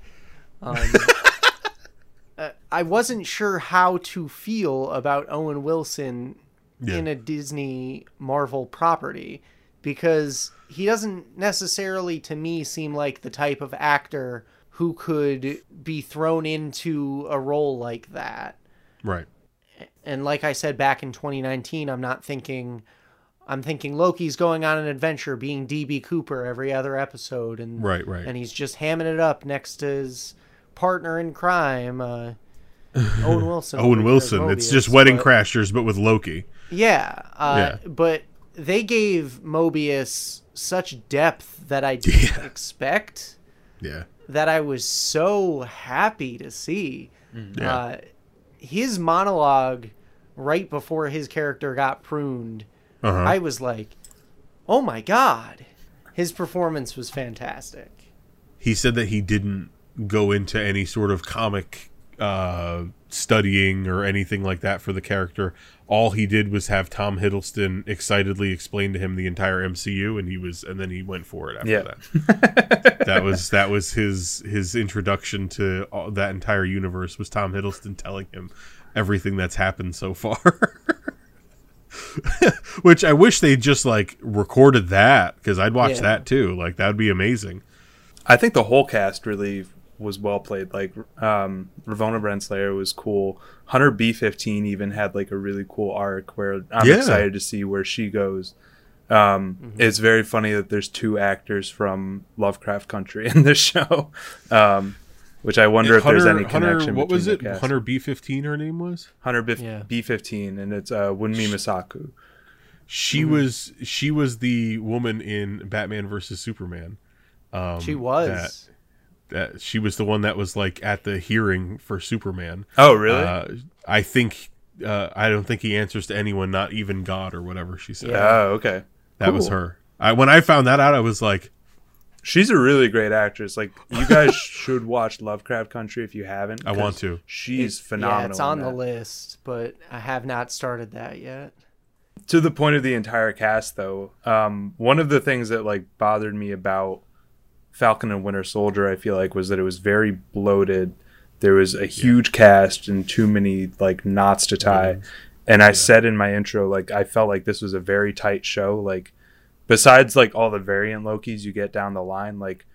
Um, uh, I wasn't sure how to feel about Owen Wilson yeah. in a Disney Marvel property, because he doesn't necessarily to me seem like the type of actor who could be thrown into a role like that. Right. And like I said back in twenty nineteen, I'm not thinking I'm thinking Loki's going on an adventure being D B Cooper every other episode, and right, right. and he's just hamming it up next to his partner in crime, uh, Owen Wilson. Owen Wilson. Mobius, it's just Wedding but, Crashers, but with Loki. Yeah, uh, yeah. But they gave Mobius such depth that I didn't yeah. expect. Yeah. That I was so happy to see. Yeah. Uh, his monologue right before his character got pruned, uh-huh. I was like, oh my God. His performance was fantastic. He said that he didn't go into any sort of comic uh, studying or anything like that for the character. All he did was have Tom Hiddleston excitedly explain to him the entire M C U, and he was, and then he went for it after yeah. that. That was that was his his introduction to all, that entire universe was Tom Hiddleston telling him everything that's happened so far. Which I wish they just like recorded that, because I'd watch yeah. that too. Like that would be amazing. I think the whole cast really was well played. Like um, Ravonna Renslayer was cool. Hunter B fifteen even had like a really cool arc where I'm yeah. excited to see where she goes. Um, mm-hmm. It's very funny that there's two actors from Lovecraft Country in this show, um, which I wonder if, if Hunter, there's any connection. Hunter, what was it? Hunter B fifteen. Her name was Hunter B- yeah. B fifteen, and it's uh, Wunmi Masaku. She mm-hmm. was she was the woman in Batman versus Superman. Um, she was. That, that she was the one that was like at the hearing for Superman. Oh, really? Uh, I think uh, I don't think he answers to anyone, not even God or whatever she said. Yeah. Oh, okay. That cool. was her. I, when I found that out, I was like, she's a really great actress. Like, you guys should watch Lovecraft Country if you haven't. I want to. She's it, phenomenal. Yeah, it's on the list, but I have not started that yet. To the point of the entire cast, though, um, one of the things that like bothered me about Falcon and Winter Soldier, I feel like, was that it was very bloated. There was a huge yeah. cast and too many like knots to tie. Mm-hmm. And I yeah. said in my intro, like, I felt like this was a very tight show. Like, besides like all the variant Lokis you get down the line, like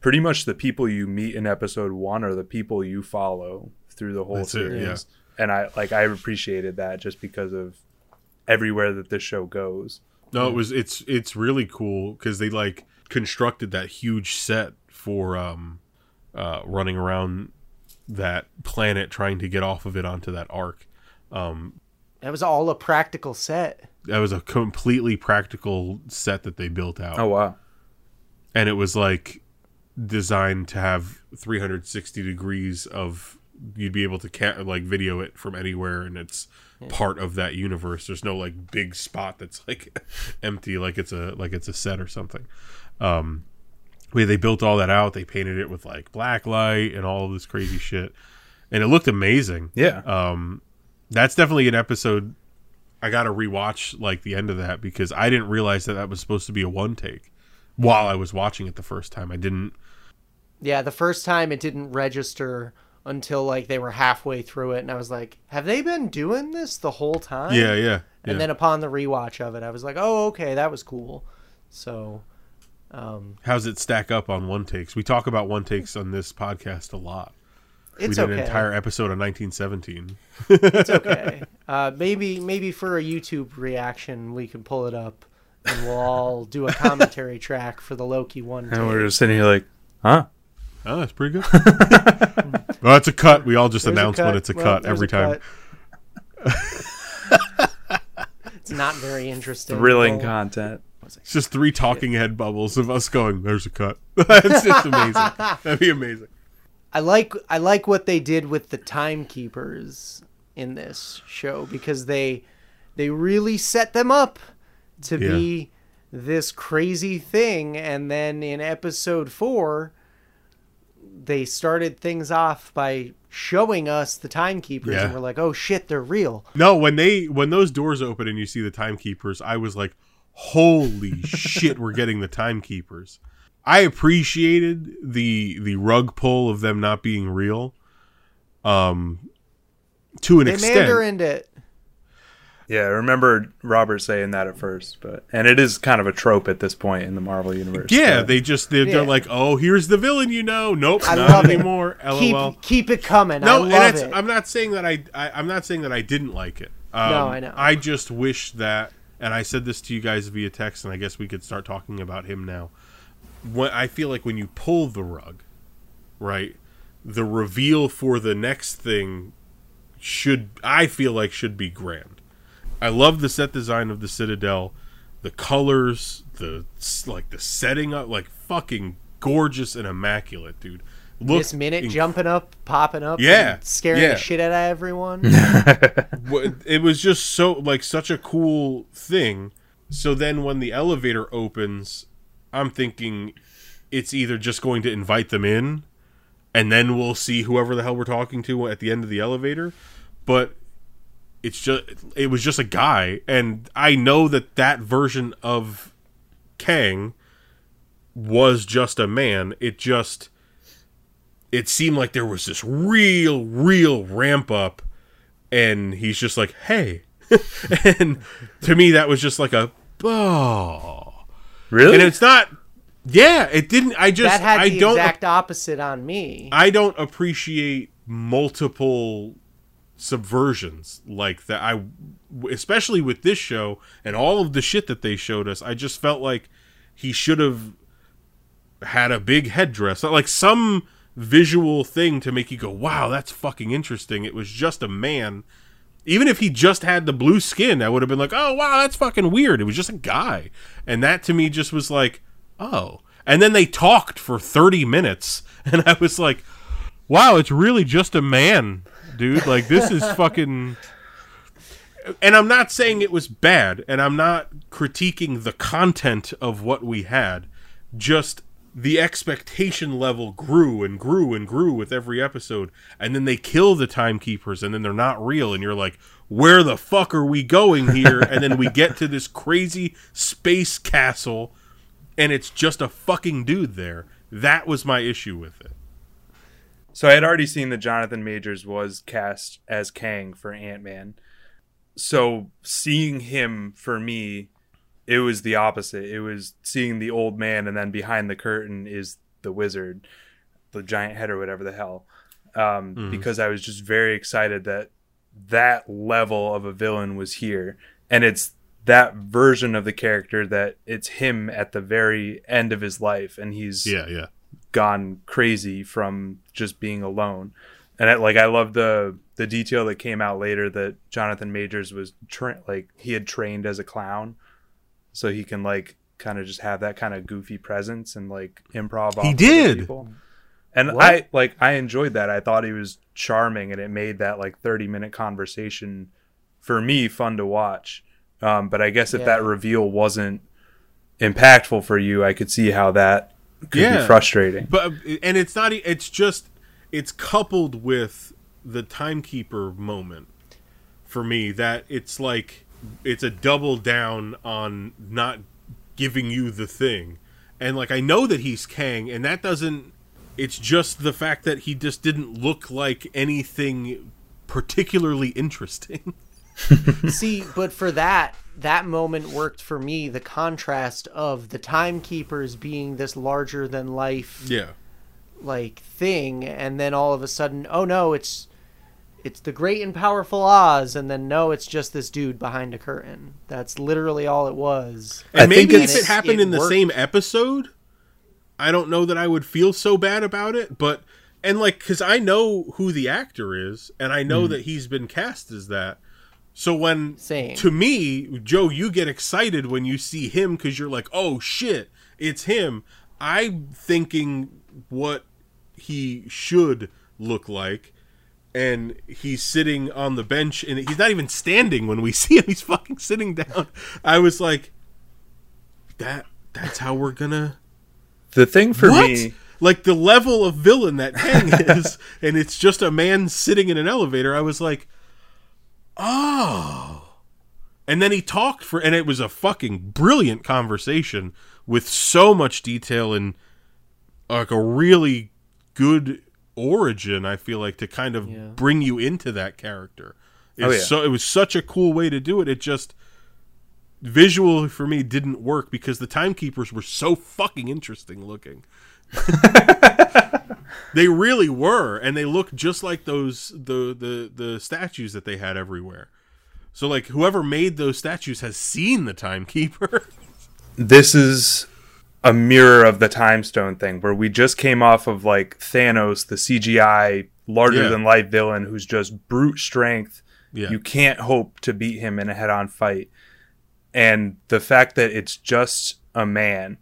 pretty much the people you meet in episode one are the people you follow through the whole That's series. It, yeah. And I like I appreciated that just because of everywhere that this show goes. No, it was it's it's really cool because they like constructed that huge set for um, uh, running around that planet trying to get off of it onto that arc. Um, that was all a practical set. That was a completely practical set that they built out. Oh, wow. And it was like designed to have three hundred sixty degrees of, you'd be able to ca- like video it from anywhere, and it's yeah. part of that universe. There's no like big spot that's like empty, like it's a like it's a set or something. Um, yeah, they built all that out. They painted it with like black light and all of this crazy shit, and it looked amazing. Yeah. Um, that's definitely an episode I gotta rewatch, like the end of that, because I didn't realize that that was supposed to be a one take. While I was watching it the first time, I didn't. Yeah, the first time it didn't register until like they were halfway through it, and I was like, have they been doing this the whole time? Yeah, yeah. yeah. And then upon the rewatch of it, I was like, oh, okay, that was cool. So, um, how's it stack up on one takes? We talk about one takes on this podcast a lot. It's we did okay. an entire episode on nineteen seventeen. It's okay. Uh, maybe maybe for a YouTube reaction, we can pull it up, and we'll all do a commentary track for the Loki one. And take. We're just sitting here like, huh? Oh, that's pretty good. Well, it's a cut. We all just there's announce when it's a well, cut every time. Cut. It's not very interesting. Thrilling goal. Content. It's just three talking head bubbles of us going, there's a cut. It's just amazing. That'd be amazing. I like I like what they did with the timekeepers in this show, because they they really set them up to yeah. be this crazy thing. And then in episode four, they started things off by showing us the timekeepers yeah. and we're like, oh shit, they're real. No, when they when those doors open and you see the timekeepers, I was like, holy shit, we're getting the timekeepers. I appreciated the the rug pull of them not being real. Um to an they extent. They mandarined it. Yeah, I remember Robert saying that at first, but and it is kind of a trope at this point in the Marvel universe. Yeah, but. they just they're, yeah. they're like, oh, here's the villain, you know? Nope, I not love anymore. It. L O L. Keep, keep it coming. No, I love and it's, it. I'm not saying that I, I I'm not saying that I didn't like it. Um, no, I know. I just wish that, and I said this to you guys via text, and I guess we could start talking about him now. When I feel like when you pull the rug, right, the reveal for the next thing should, I feel like, should be grand. I love the set design of the Citadel, the colors, the like the setting up, like fucking gorgeous and immaculate, dude. Look, this minute inc- jumping up, popping up, yeah, and scaring yeah. the shit out of everyone. It was just so like such a cool thing. So then when the elevator opens, I'm thinking it's either just going to invite them in, and then we'll see whoever the hell we're talking to at the end of the elevator. But it's just it was just a guy, and I know that that version of Kang was just a man. It just it seemed like there was this real, real ramp up, and he's just like, hey. And to me, that was just like a, oh. Really? And it's not, yeah, it didn't, I just, that had I the don't, exact opposite on me. I don't appreciate multiple subversions like that. I, especially with this show and all of the shit that they showed us, I just felt like he should have had a big headdress. Like some visual thing to make you go, wow, that's fucking interesting. It was just a man. Even if he just had the blue skin, I would have been like, oh wow, that's fucking weird. It was just a guy. And that to me just was like, oh. And then they talked for thirty minutes, and I was like, wow, it's really just a man, dude. Like, this is fucking... And I'm not saying it was bad, and I'm not critiquing the content of what we had. Just the expectation level grew and grew and grew with every episode, and then they kill the timekeepers, and then they're not real, and you're like, where the fuck are we going here? And then we get to this crazy space castle, and it's just a fucking dude there. That was my issue with it. So I had already seen that Jonathan Majors was cast as Kang for Ant-Man, so seeing him, for me, it was the opposite. It was seeing the old man, and then behind the curtain is the wizard, the giant head or whatever the hell. Um, mm. Because I was just very excited that that level of a villain was here. And it's that version of the character that it's him at the very end of his life. And he's yeah, yeah. gone crazy from just being alone. And I, like I love the the detail that came out later that Jonathan Majors was tra- like he had trained as a clown. So he can like kind of just have that kind of goofy presence and like improv off. He did. People. And what? I like I enjoyed that. I thought he was charming, and it made that like thirty minute conversation for me fun to watch. Um, but I guess if yeah. that reveal wasn't impactful for you, I could see how that could yeah. be frustrating. But and it's not it's just it's coupled with the timekeeper moment for me that it's like it's a double down on not giving you the thing. And like, I know that he's Kang, and that doesn't, it's just the fact that he just didn't look like anything particularly interesting. See, but for that, that moment worked for me, the contrast of the timekeepers being this larger than life yeah. like thing. And then all of a sudden, oh no, it's, It's the great and powerful Oz, and then no, it's just this dude behind a curtain. That's literally all it was. And I maybe think if it happened it in the worked. same episode, I don't know that I would feel so bad about it. But and like, because I know who the actor is, and I know mm. that he's been cast as that. So when same. to me, Joe, you get excited when you see him because you're like, oh shit, it's him. I'm thinking what he should look like. And he's sitting on the bench, and he's not even standing when we see him. He's fucking sitting down. I was like, that that's how we're gonna... The thing for what? me... Like, the level of villain that Kang is, and it's just a man sitting in an elevator. I was like, oh. And then he talked for... And it was a fucking brilliant conversation with so much detail and like a really good... origin, I feel like, to kind of yeah. bring you into that character. It's oh, yeah. so it was such a cool way to do it. It just visually for me didn't work because the timekeepers were so fucking interesting looking. They really were, and they looked just like those the the the statues that they had everywhere. So like whoever made those statues has seen the timekeeper. This is a mirror of the time stone thing where we just came off of like Thanos, the C G I larger yeah. than life villain who's just brute strength. Yeah. You can't hope to beat him in a head on fight. And the fact that it's just a man,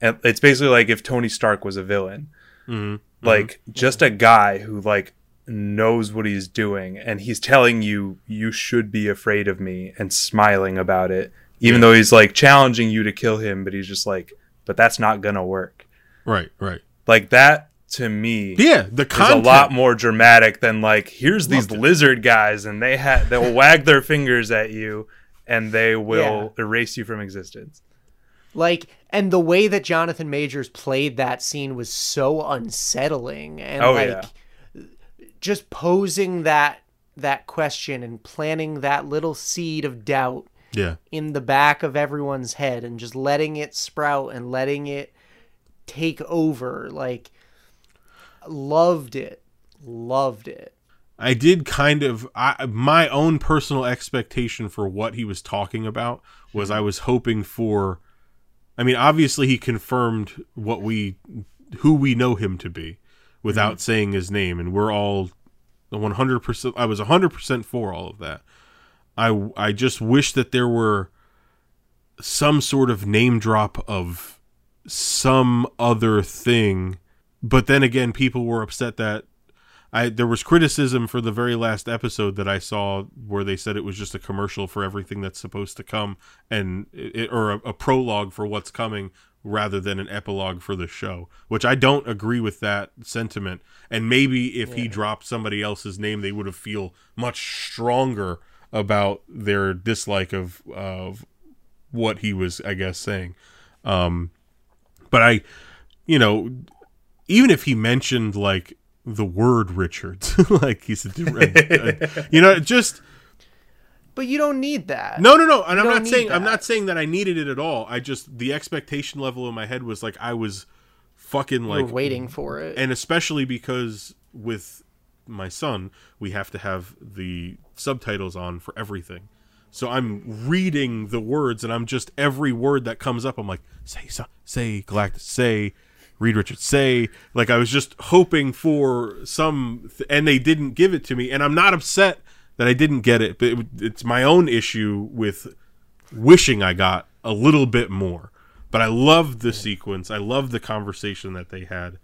it's basically like if Tony Stark was a villain, mm-hmm. like mm-hmm. just a guy who like knows what he's doing and he's telling you, you should be afraid of me and smiling about it, even yeah. though he's like challenging you to kill him, but he's just like, but that's not gonna work. Right, right. Like that to me, yeah, the content is a lot more dramatic than like here's these Loved lizard it. guys and they ha- they'll wag their fingers at you and they will yeah. erase you from existence. Like, and the way that Jonathan Majors played that scene was so unsettling, and oh, like yeah. just posing that that question and planting that little seed of doubt. Yeah. In the back of everyone's head and just letting it sprout and letting it take over. Like, loved it. Loved it. I did kind of, I, my own personal expectation for what he was talking about was I was hoping for, I mean, obviously he confirmed what we, who we know him to be without mm-hmm. saying his name. And we're all one hundred percent, I was one hundred percent for all of that. I, I just wish that there were some sort of name drop of some other thing. But then again, people were upset that I there was criticism for the very last episode that I saw where they said it was just a commercial for everything that's supposed to come and it, or a, a prologue for what's coming rather than an epilogue for the show, which I don't agree with that sentiment. And maybe if yeah. he dropped somebody else's name, they would have feel much stronger about their dislike of of what he was, I guess, saying. Um, but I, you know, even if he mentioned, like, the word Richards, like he said, you know, just... But you don't need that. No, no, no. And I'm not saying that. I'm not saying that I needed it at all. I just, the expectation level in my head was, like, I was fucking, like... You're waiting for it. And especially because with... my son, we have to have the subtitles on for everything. So I'm reading the words and I'm just every word that comes up. I'm like, say, say, Galactus, say, Reed Richards, say, like I was just hoping for some, th- and they didn't give it to me. And I'm not upset that I didn't get it, but it, it's my own issue with wishing I got a little bit more, but I love the sequence. I love the conversation that they had.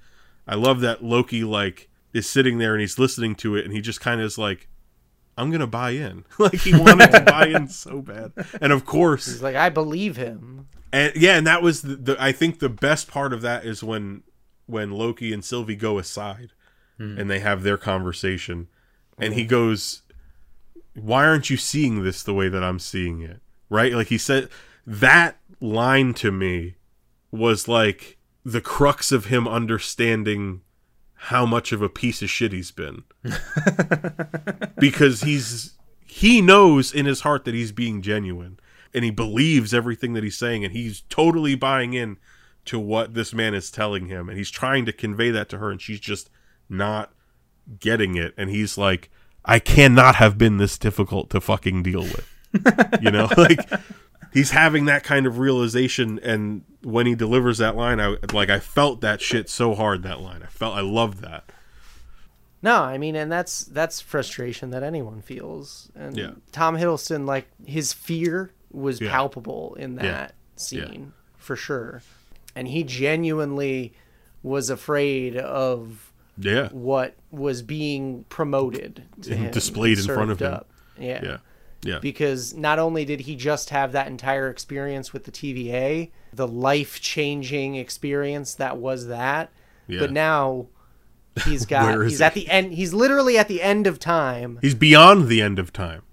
I love that Loki, like, is sitting there and he's listening to it and he just kind of is like, I'm going to buy in. Like he wanted to buy in so bad. And of course... He's like, I believe him. And yeah, and that was, the, the I think the best part of that is when when Loki and Sylvie go aside hmm. and they have their conversation and he goes, why aren't you seeing this the way that I'm seeing it? Right? Like he said, that line to me was like the crux of him understanding how much of a piece of shit he's been, because he's he knows in his heart that he's being genuine and he believes everything that he's saying and he's totally buying in to what this man is telling him and he's trying to convey that to her and she's just not getting it and he's like, I cannot have been this difficult to fucking deal with. You know, like he's having that kind of realization, and when he delivers that line, I like I felt that shit so hard. That line, I felt, I loved that. No, I mean, and that's that's frustration that anyone feels. And yeah. Tom Hiddleston, like his fear was yeah. palpable in that yeah. scene yeah. for sure, and he genuinely was afraid of yeah. what was being promoted to and him, displayed in front of him. Up. Yeah. Yeah. Yeah. Because not only did he just have that entire experience with the T V A, the life-changing experience that was that, yeah. but now he's got he's he? at the end. He's literally at the end of time. He's beyond the end of time.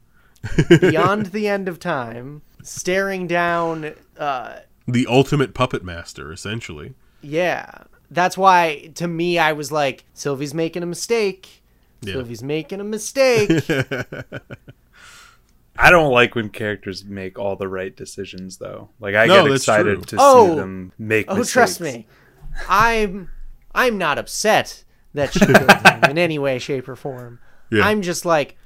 Beyond the end of time, staring down uh, the ultimate puppet master, essentially. Yeah, that's why to me I was like, Sylvie's making a mistake. Yeah. Sylvie's making a mistake. I don't like when characters make all the right decisions, though. Like I no, get excited true. to oh, see them make oh, mistakes. Oh, trust me, I'm I'm not upset that she killed him in any way, shape, or form. Yeah. I'm just like,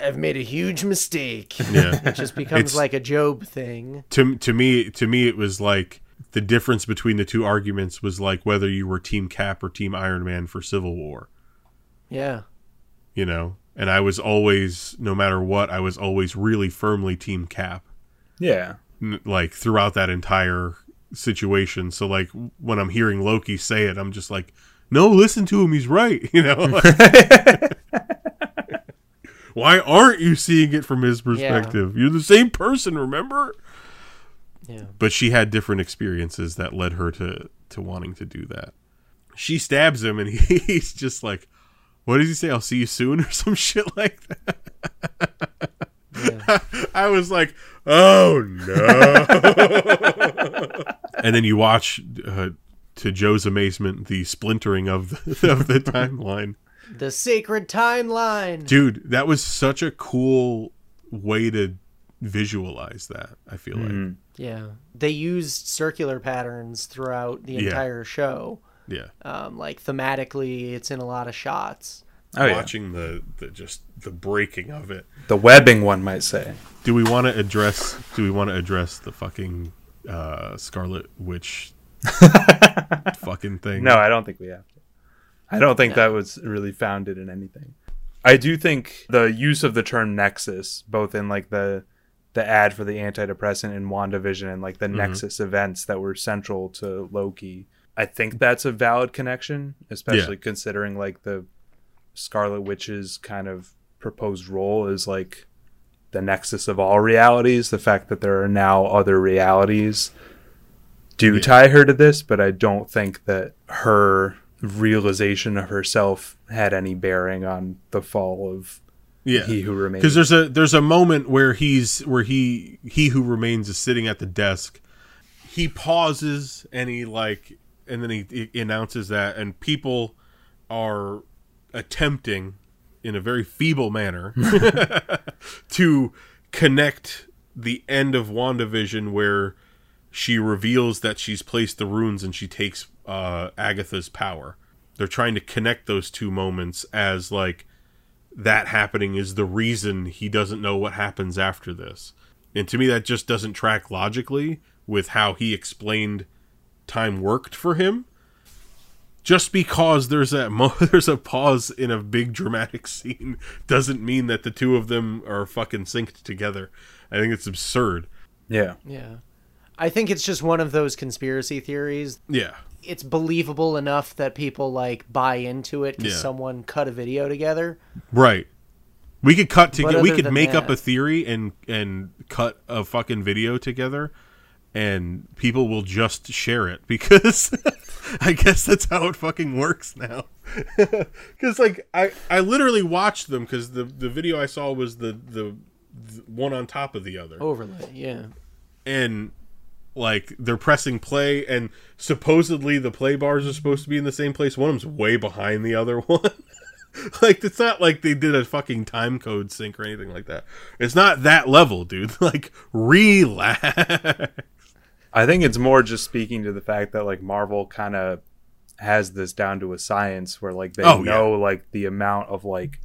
I've made a huge mistake. Yeah. It just becomes it's, like a Job thing. To to me, to me, it was like the difference between the two arguments was like whether you were Team Cap or Team Iron Man for Civil War. Yeah. You know, and I was always, no matter what, I was always really firmly Team Cap. Yeah. Like throughout that entire situation. So like when I'm hearing Loki say it, I'm just like, no, listen to him. He's right. You know, like, why aren't you seeing it from his perspective? Yeah. You're the same person, remember? Yeah. But she had different experiences that led her to, to wanting to do that. She stabs him and he, he's just like, what does he say? I'll see you soon or some shit like that. Yeah. I, I was like, oh no. And then you watch, uh, to Joe's amazement, the splintering of the, of the timeline. The sacred timeline. Dude, that was such a cool way to visualize that, I feel mm-hmm. like. Yeah. They used circular patterns throughout the yeah. entire show. Yeah. Um, like thematically, it's in a lot of shots. Oh, Watching yeah. the, the just the breaking of it. The webbing, one might say. Do we want to address do we want to address the fucking uh, Scarlet Witch fucking thing? No, I don't think we have to. I don't think no. that was really founded in anything. I do think the use of the term Nexus, both in like the the ad for the antidepressant in WandaVision and like the mm-hmm. Nexus events that were central to Loki, I think that's a valid connection, especially yeah. considering like the Scarlet Witch's kind of proposed role is like the nexus of all realities. The fact that there are now other realities do yeah. tie her to this, but I don't think that her realization of herself had any bearing on the fall of yeah. He Who Remains. Because there's a there's a moment where he's where he He Who Remains is sitting at the desk. He pauses and he like and then he, he announces that, and people are attempting in a very feeble manner to connect the end of WandaVision where she reveals that she's placed the runes and she takes Uh, Agatha's power. They're trying to connect those two moments as like that happening is the reason he doesn't know what happens after this. And to me, that just doesn't track logically with how he explained time worked for him. Just because there's that mo- there's a pause in a big dramatic scene doesn't mean that the two of them are fucking synced together. I think it's absurd. Yeah. Yeah. I think it's just one of those conspiracy theories. Yeah. It's believable enough that people like buy into it because yeah. someone cut a video together. Right. We could cut together. We could make that. up a theory and and cut a fucking video together, and people will just share it because I guess that's how it fucking works now. Because like I, I literally watched them because the, the video I saw was the, the the one on top of the other overlay. Yeah. And like they're pressing play, and supposedly the play bars are supposed to be in the same place. One of them's way behind the other one. Like it's not like they did a fucking time code sync or anything like that. It's not that level, dude. Like relax. I think it's more just speaking to the fact that like Marvel kind of has this down to a science where like they oh, know yeah. like the amount of like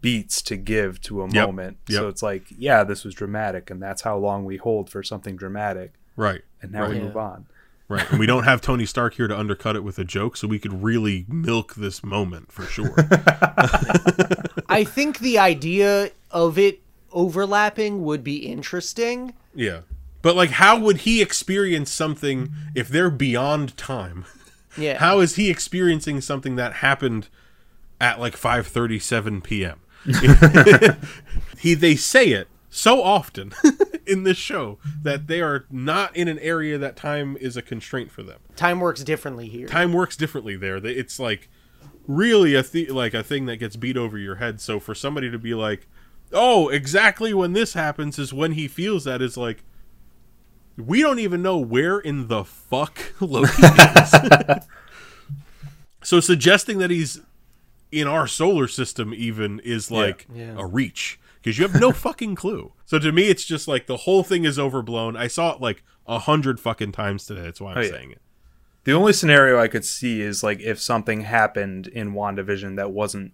beats to give to a yep. moment. Yep. So it's like, yeah, this was dramatic, and that's how long we hold for something dramatic. Right. And now right. we move on. Right. And we don't have Tony Stark here to undercut it with a joke, so we could really milk this moment for sure. I think the idea of it overlapping would be interesting. Yeah. But like, how would he experience something if they're beyond time? Yeah. How is he experiencing something that happened at like five thirty-seven p.m.? he they say it so often in this show that they are not in an area that time is a constraint for them. Time works differently here. Time works differently there. It's like really a th- like a thing that gets beat over your head. So for somebody to be like, oh, exactly when this happens is when he feels that, is like, we don't even know where in the fuck Loki is. So suggesting that he's in our solar system even is like yeah, yeah. a reach. Because you have no fucking clue. So to me, it's just like the whole thing is overblown. I saw it like a hundred fucking times today. That's why I'm oh, yeah. saying it. The only scenario I could see is like if something happened in WandaVision that wasn't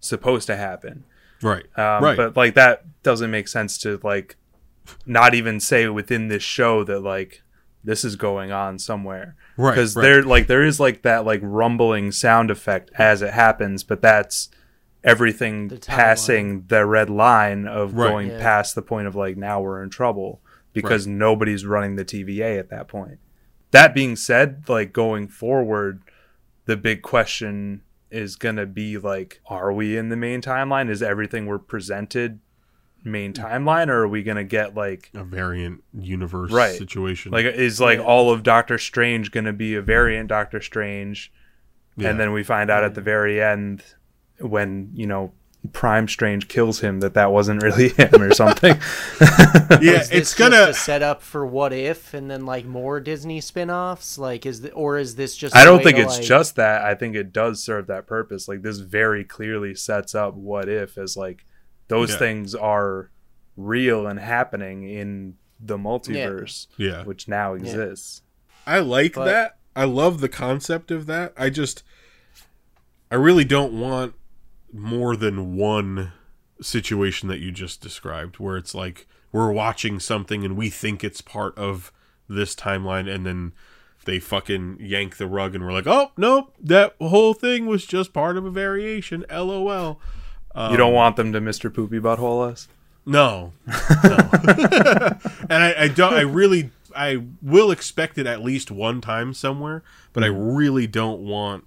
supposed to happen. Right. Um, right. But like that doesn't make sense to like not even say within this show that like this is going on somewhere. Right. Because right. there like there is like that like rumbling sound effect as it happens, but that's everything the passing line. the red line of right. going yeah. past the point of like now we're in trouble because right. nobody's running the T V A at that point. That being said, like going forward, the big question is going to be like, are we in the main timeline? Is everything we're presented main timeline, or are we going to get like a variant universe right. situation? Like is like yeah. all of Doctor Strange going to be a variant Doctor Strange? Yeah. And then we find out yeah. at the very end when, you know, Prime Strange kills him that that wasn't really him or something. Yeah, it's gonna set up for What If and then like more Disney spin-offs. Like, is the, or is this just? I don't think it's like... just that. I think it does serve that purpose. Like, this very clearly sets up What If as like those yeah. things are real and happening in the multiverse, yeah, yeah. which now exists. Yeah. I like but... that. I love the concept of that. I just, I really don't want more than one situation that you just described where it's like we're watching something and we think it's part of this timeline and then they fucking yank the rug and we're like, oh nope, that whole thing was just part of a variation, lol. Um, you don't want them to Mister Poopy Butthole us? No, no. And I, I don't I really I will expect it at least one time somewhere, but I really don't want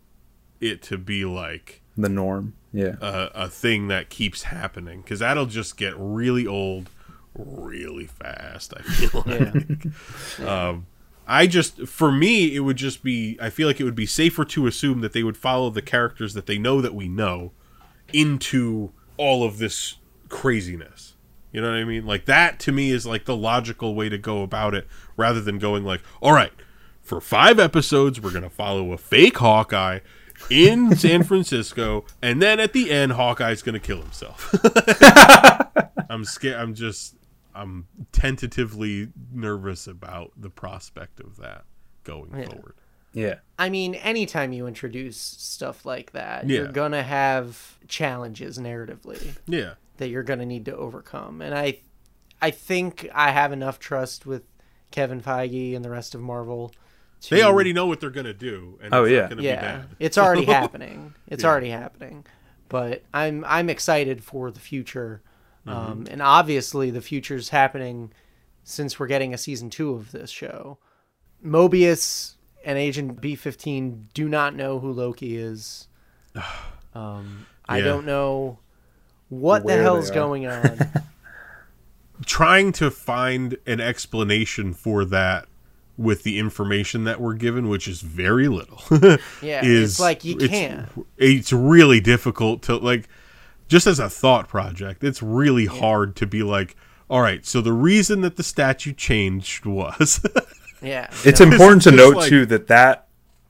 it to be like the norm. Yeah, uh, a thing that keeps happening, because that'll just get really old really fast, I feel like. Yeah. um, I just, for me, it would just be, I feel like it would be safer to assume that they would follow the characters that they know that we know into all of this craziness. You know what I mean? Like, that to me is like the logical way to go about it, rather than going like, all right, for five episodes, we're going to follow a fake Hawkeye in San Francisco, and then at the end, Hawkeye's gonna kill himself. I'm scared. I'm just. I'm tentatively nervous about the prospect of that going yeah. forward. Yeah. I mean, anytime you introduce stuff like that, yeah. you're gonna have challenges narratively. Yeah. That you're gonna need to overcome, and I, I think I have enough trust with Kevin Feige and the rest of Marvel. To... They already know what they're going to do. And oh, it's yeah. Not gonna yeah. be bad. It's already happening. It's yeah. already happening. But I'm I'm excited for the future. Mm-hmm. Um, and obviously the future's happening since we're getting a season two of this show. Mobius and Agent B fifteen do not know who Loki is. Um, yeah. I don't know what Where the hell's going on. Trying to find an explanation for that with the information that we're given, which is very little. Yeah, is, it's like you can't. It's, it's really difficult to, like, just as a thought project, it's really yeah. hard to be like, all right, so the reason that the statue changed was... yeah. It's no. important it's, to note, like, too, that that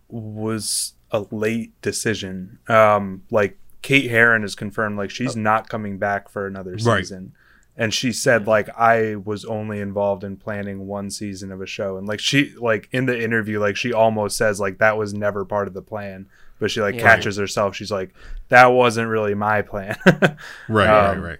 was a late decision. Um, like, Kate Heron is confirmed, like, she's oh. not coming back for another season. Right. And she said, like, I was only involved in planning one season of a show. And, like, she, like, in the interview, like, she almost says, like, that was never part of the plan. But she, like, yeah. catches herself. She's like, that wasn't really my plan. Right, um, right, right.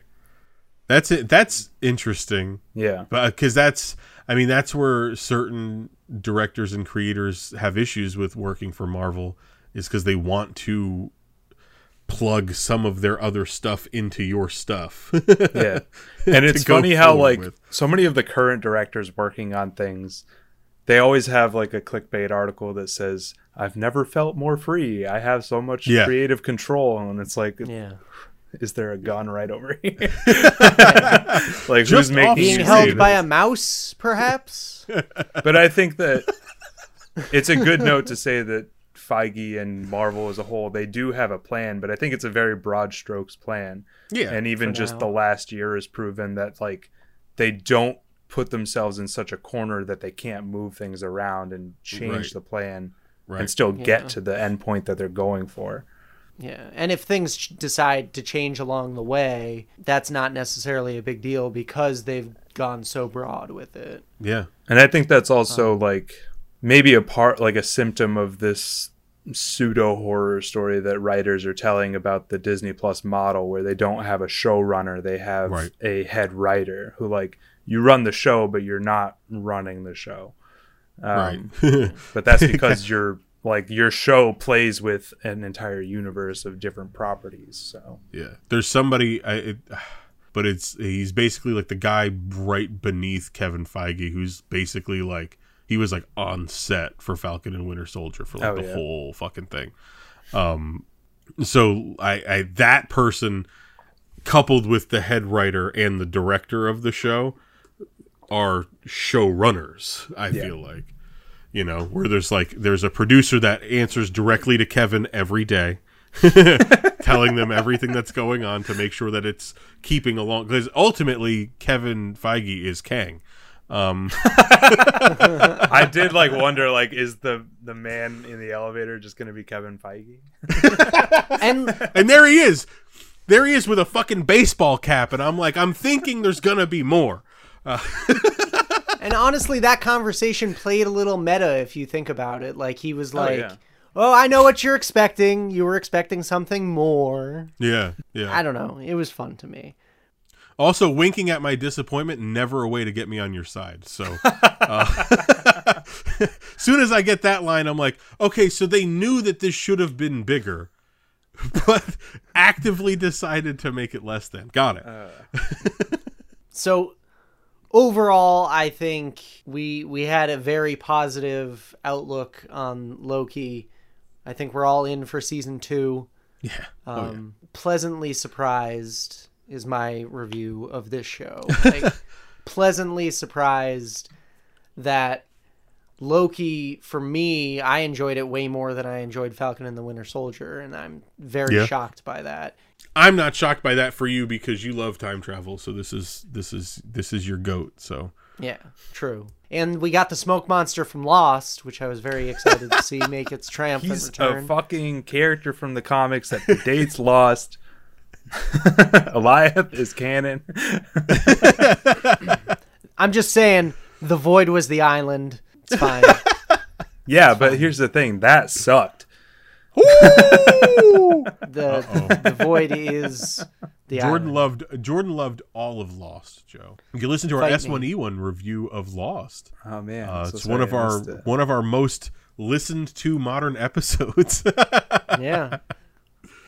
That's it. That's interesting. Yeah. Because that's, I mean, that's where certain directors and creators have issues with working for Marvel, is because they want to plug some of their other stuff into your stuff. Yeah. And it's funny how, like, with. so many of the current directors working on things, they always have like a clickbait article that says, I've never felt more free, I have so much yeah. creative control. And it's like, yeah, is there a gun right over here? Like, just who's making being held by a mouse perhaps? But I think that it's a good note to say that Feige and Marvel as a whole, they do have a plan, but I think it's a very broad strokes plan. Yeah. And even just the last year has proven that, like, they don't put themselves in such a corner that they can't move things around and change right. the plan right. and still yeah. get to the end point that they're going for. Yeah. And if things ch- decide to change along the way, that's not necessarily a big deal because they've gone so broad with it. Yeah. And I think that's also um, like maybe a part, like a symptom of this pseudo horror story that writers are telling about the Disney Plus model, where they don't have a showrunner, they have right. a head writer who, like, you run the show, but you're not running the show. Um, right. But that's because you're like your show plays with an entire universe of different properties. So yeah, there's somebody, I, it, but it's he's basically like the guy right beneath Kevin Feige, who's basically like, he was like on set for Falcon and Winter Soldier for like oh, the yeah. whole fucking thing. Um, so I, I that person coupled with the head writer and the director of the show are showrunners, I yeah. feel like, you know, where there's like there's a producer that answers directly to Kevin every day, telling them everything that's going on to make sure that it's keeping along, because ultimately Kevin Feige is Kang. Um, I did like wonder, like, is the the man in the elevator just gonna be Kevin Feige? and and there he is, there he is with a fucking baseball cap, and I'm like, I'm thinking there's gonna be more. Uh. And honestly, that conversation played a little meta if you think about it. Like, he was like, oh, yeah. "Oh, I know what you're expecting. You were expecting something more." Yeah, yeah. I don't know. It was fun to me. Also, winking at my disappointment, never a way to get me on your side. So, uh, soon as I get that line, I'm like, okay, so they knew that this should have been bigger, but actively decided to make it less than. Got it. Uh. So, overall, I think we we had a very positive outlook on Loki. I think we're all in for season two. Yeah. Um, oh, yeah. Pleasantly surprised is my review of this show. Like, pleasantly surprised that Loki, for me, I enjoyed it way more than I enjoyed Falcon and the Winter Soldier, and I'm very yeah. shocked by that. I'm not shocked by that for you because you love time travel, so this is this is this is your goat. So yeah, true. And we got the smoke monster from Lost, which I was very excited to see make its triumphant He's return. He's a fucking character from the comics that predates Lost. Eliath is canon. I'm just saying, the void was the island. It's fine. Yeah, it's but fine. Here's the thing: that sucked. the Uh-oh. the void is the Jordan island. loved Jordan loved all of Lost, Joe. You can listen to our S one E one review of Lost. Oh man, uh, so it's one of our it. one of our most listened to modern episodes. Yeah.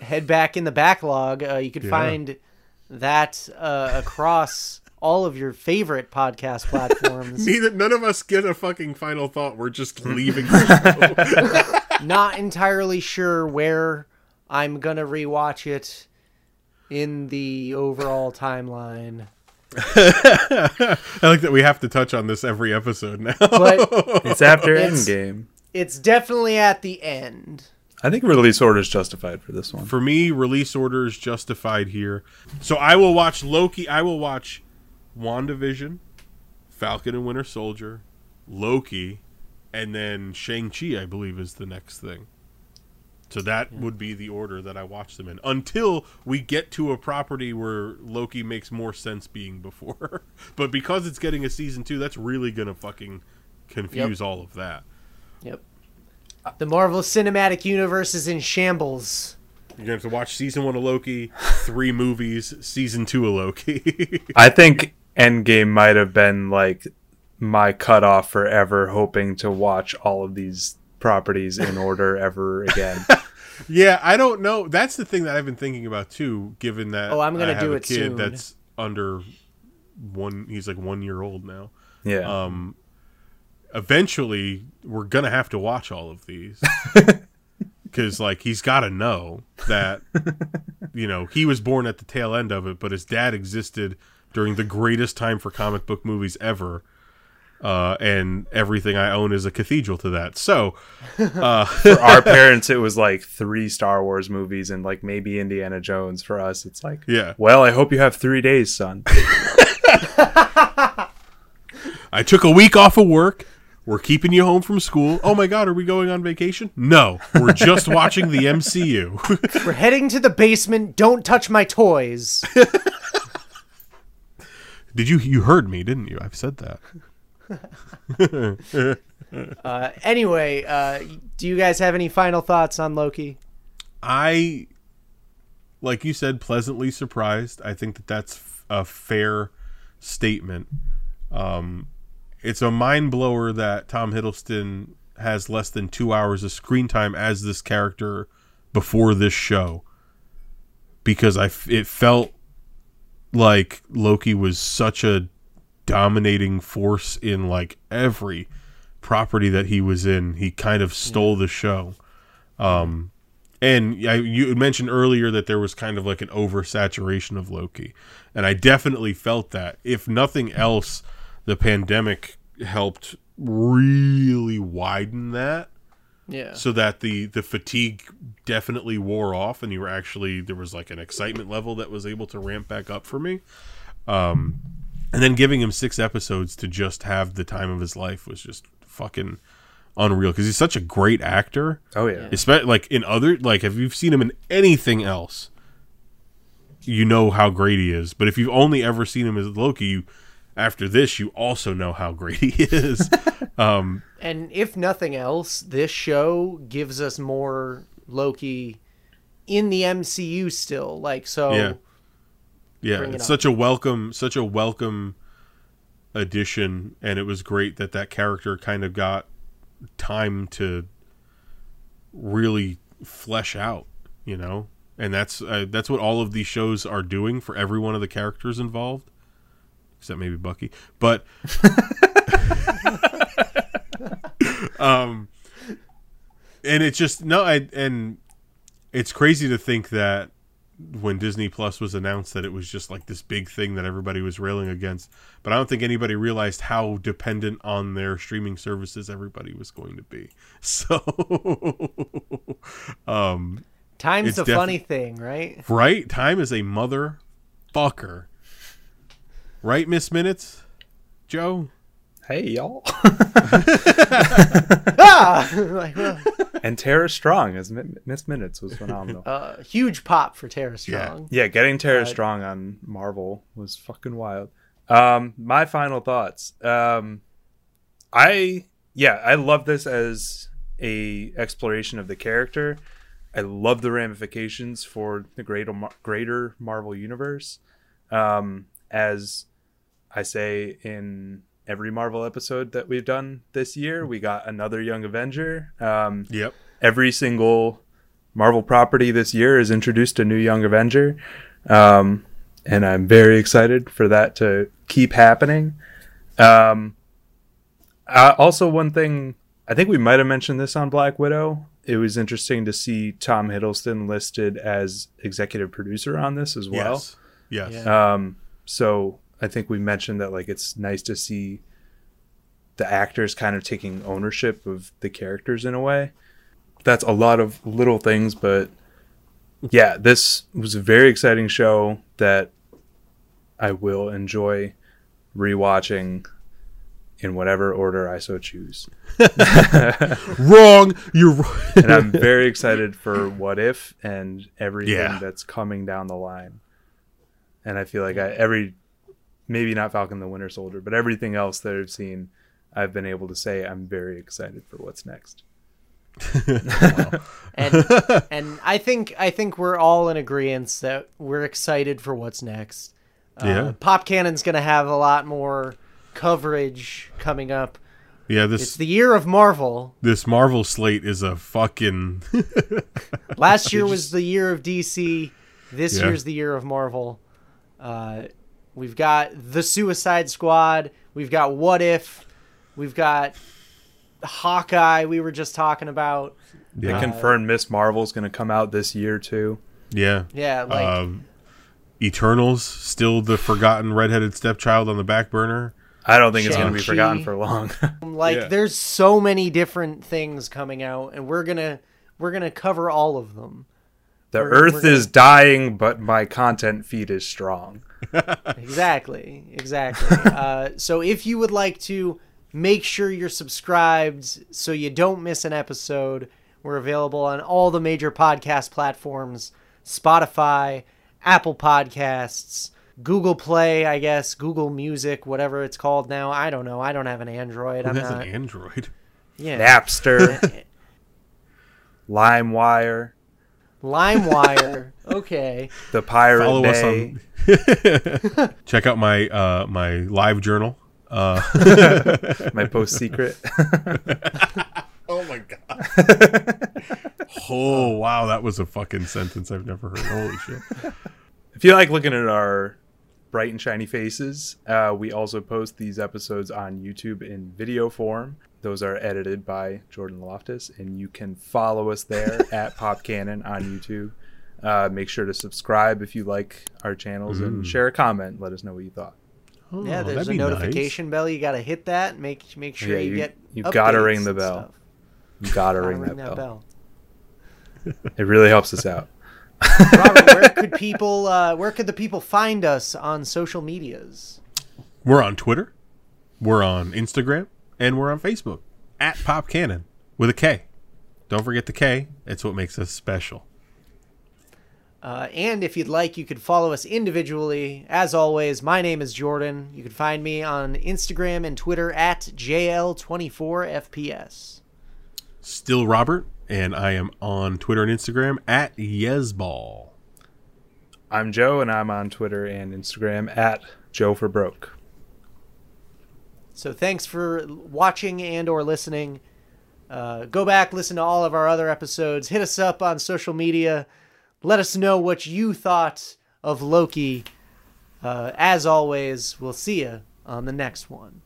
Head back in the backlog. Uh, you can yeah. find that uh, across all of your favorite podcast platforms. Neither, none of us get a fucking final thought. We're just leaving. Not entirely sure where I'm going to rewatch it in the overall timeline. I like that we have to touch on this every episode now. But it's after it's, Endgame. It's definitely at the end. I think release order is justified for this one. For me, release order is justified here. So I will watch Loki. I will watch WandaVision, Falcon and Winter Soldier, Loki, and then Shang-Chi, I believe, is the next thing. So that yeah. would be the order that I watch them in. Until we get to a property where Loki makes more sense being before. But because it's getting a season two, that's really going to fucking confuse yep. all of that. Yep. The Marvel Cinematic Universe is in shambles. You're going to have to watch season one of Loki, three movies, season two of Loki. I think Endgame might have been like my cutoff forever, hoping to watch all of these properties in order ever again. Yeah, I don't know. That's the thing that I've been thinking about, too, given that oh, I'm gonna I have do a it kid soon. That's under one. He's like one year old now. Yeah. Um. Eventually, we're going to have to watch all of these because, like, he's got to know that, you know, he was born at the tail end of it, but his dad existed during the greatest time for comic book movies ever. Uh, and everything I own is a cathedral to that. So uh, for our parents, it was like three Star Wars movies and like maybe Indiana Jones. For us, it's like, yeah, well, I hope you have three days, son. I took a week off of work. We're keeping you home from school. Oh, my God. Are we going on vacation? No. We're just watching the M C U. We're heading to the basement. Don't touch my toys. Did you? You heard me, didn't you? I've said that. uh, anyway, uh, do you guys have any final thoughts on Loki? I, like you said, pleasantly surprised. I think that that's a fair statement. Um, it's a mind blower that Tom Hiddleston has less than two hours of screen time as this character before this show, because I f- it felt like Loki was such a dominating force in like every property that he was in. He kind of stole yeah. the show. Um, and I, you mentioned earlier that there was kind of like an oversaturation of Loki, and I definitely felt that. If nothing else, the pandemic helped really widen that, yeah, so that the the fatigue definitely wore off, and you were actually there was like an excitement level that was able to ramp back up for me. Um, and then giving him six episodes to just have the time of his life was just fucking unreal, because he's such a great actor. Oh yeah, especially like in other like if you've seen him in anything else, you know how great he is. But if you've only ever seen him as Loki, you after this, you also know how great he is. Um, and if nothing else, this show gives us more Loki in the M C U still. Like, so yeah, yeah it's it such a welcome, such a welcome addition, and it was great that that character kind of got time to really flesh out, you know. And that's uh, that's what all of these shows are doing for every one of the characters involved. Except maybe Bucky, but um, and it's just no, I and it's crazy to think that when Disney Plus was announced, that it was just like this big thing that everybody was railing against. But I don't think anybody realized how dependent on their streaming services everybody was going to be. So, um, time's a defi- funny thing, right? Right, time is a motherfucker. Right, Miss Minutes? Joe? Hey, y'all. ah! like, well. And Tara Strong as Miss Minutes was phenomenal. Uh, huge pop for Tara Strong. Yeah, yeah getting Tara uh, Strong on Marvel was fucking wild. Um, my final thoughts. Um, I, yeah, I love this as a exploration of the character. I love the ramifications for the greater, greater Marvel universe. Um, as I say in every Marvel episode that we've done this year, we got another young Avenger. Um, yep. Every single Marvel property this year is introduced a new young Avenger. Um, and I'm very excited for that to keep happening. Um, uh, also, one thing, I think we might have mentioned this on Black Widow. It was interesting to see Tom Hiddleston listed as executive producer on this as well. Yes. Yes. Yeah. Um, so I think we mentioned that like it's nice to see the actors kind of taking ownership of the characters in a way. That's a lot of little things, but yeah, this was a very exciting show that I will enjoy rewatching in whatever order I so choose. Wrong, you're wrong. And I'm very excited for What If and everything yeah. that's coming down the line. And I feel like I, every, maybe not Falcon the Winter Soldier, but everything else that I've seen, I've been able to say I'm very excited for what's next. Wow. and, and I think I think we're all in agreement that we're excited for what's next. Yeah. Uh, Pop Cannon's going to have a lot more coverage coming up. Yeah, this it's the year of Marvel. This Marvel slate is a fucking. Last year was the year of D C. This yeah. year's the year of Marvel. Uh, we've got the Suicide Squad. We've got What If. We've got Hawkeye. We were just talking about. They yeah. uh, confirmed Miss Marvel's going to come out this year too. Yeah. Yeah. Like, um, Eternals still the forgotten redheaded stepchild on the back burner. I don't think Shang-Chi. It's going to be forgotten for long. like yeah. There's so many different things coming out, and we're gonna we're gonna cover all of them. The we're, earth we're gonna... is dying, but my content feed is strong. exactly. Exactly. uh, so if you would like to make sure you're subscribed so you don't miss an episode, we're available on all the major podcast platforms, Spotify, Apple Podcasts, Google Play, I guess, Google Music, whatever it's called now. I don't know. I don't have an Android. Who I'm has not... an Android? Yeah. Napster. LimeWire. LimeWire. Okay. The Pirate Follow Bay. Us on... Check out my uh, my live journal. Uh... my post secret. Oh my god. Oh wow, that was a fucking sentence I've never heard. Holy shit. If you like looking at our bright and shiny faces, uh, we also post these episodes on YouTube in video form. Those are edited by Jordan Loftus, and you can follow us there at Pop Cannon on YouTube. Uh, make sure to subscribe if you like our channels mm. and share a comment. Let us know what you thought. Oh, yeah, there's a notification nice. bell. You got to hit that. Make make sure yeah, you, you get you got to ring the bell. You got to ring that, that bell. bell. It really helps us out. Robert, where could people uh, where could the people find us on social medias? We're on Twitter, we're on Instagram, and we're on Facebook at Pop Cannon with a K. Don't forget the K. It's what makes us special. Uh, and if you'd like, you could follow us individually. As always, my name is Jordan. You can find me on Instagram and Twitter at J L twenty-four F P S. Still Robert. And I am on Twitter and Instagram at Yesball. I'm Joe, and I'm on Twitter and Instagram at Joe for Broke. So thanks for watching and or listening. Uh, go back, listen to all of our other episodes. Hit us up on social media. Let us know what you thought of Loki. Uh, as always, we'll see you on the next one.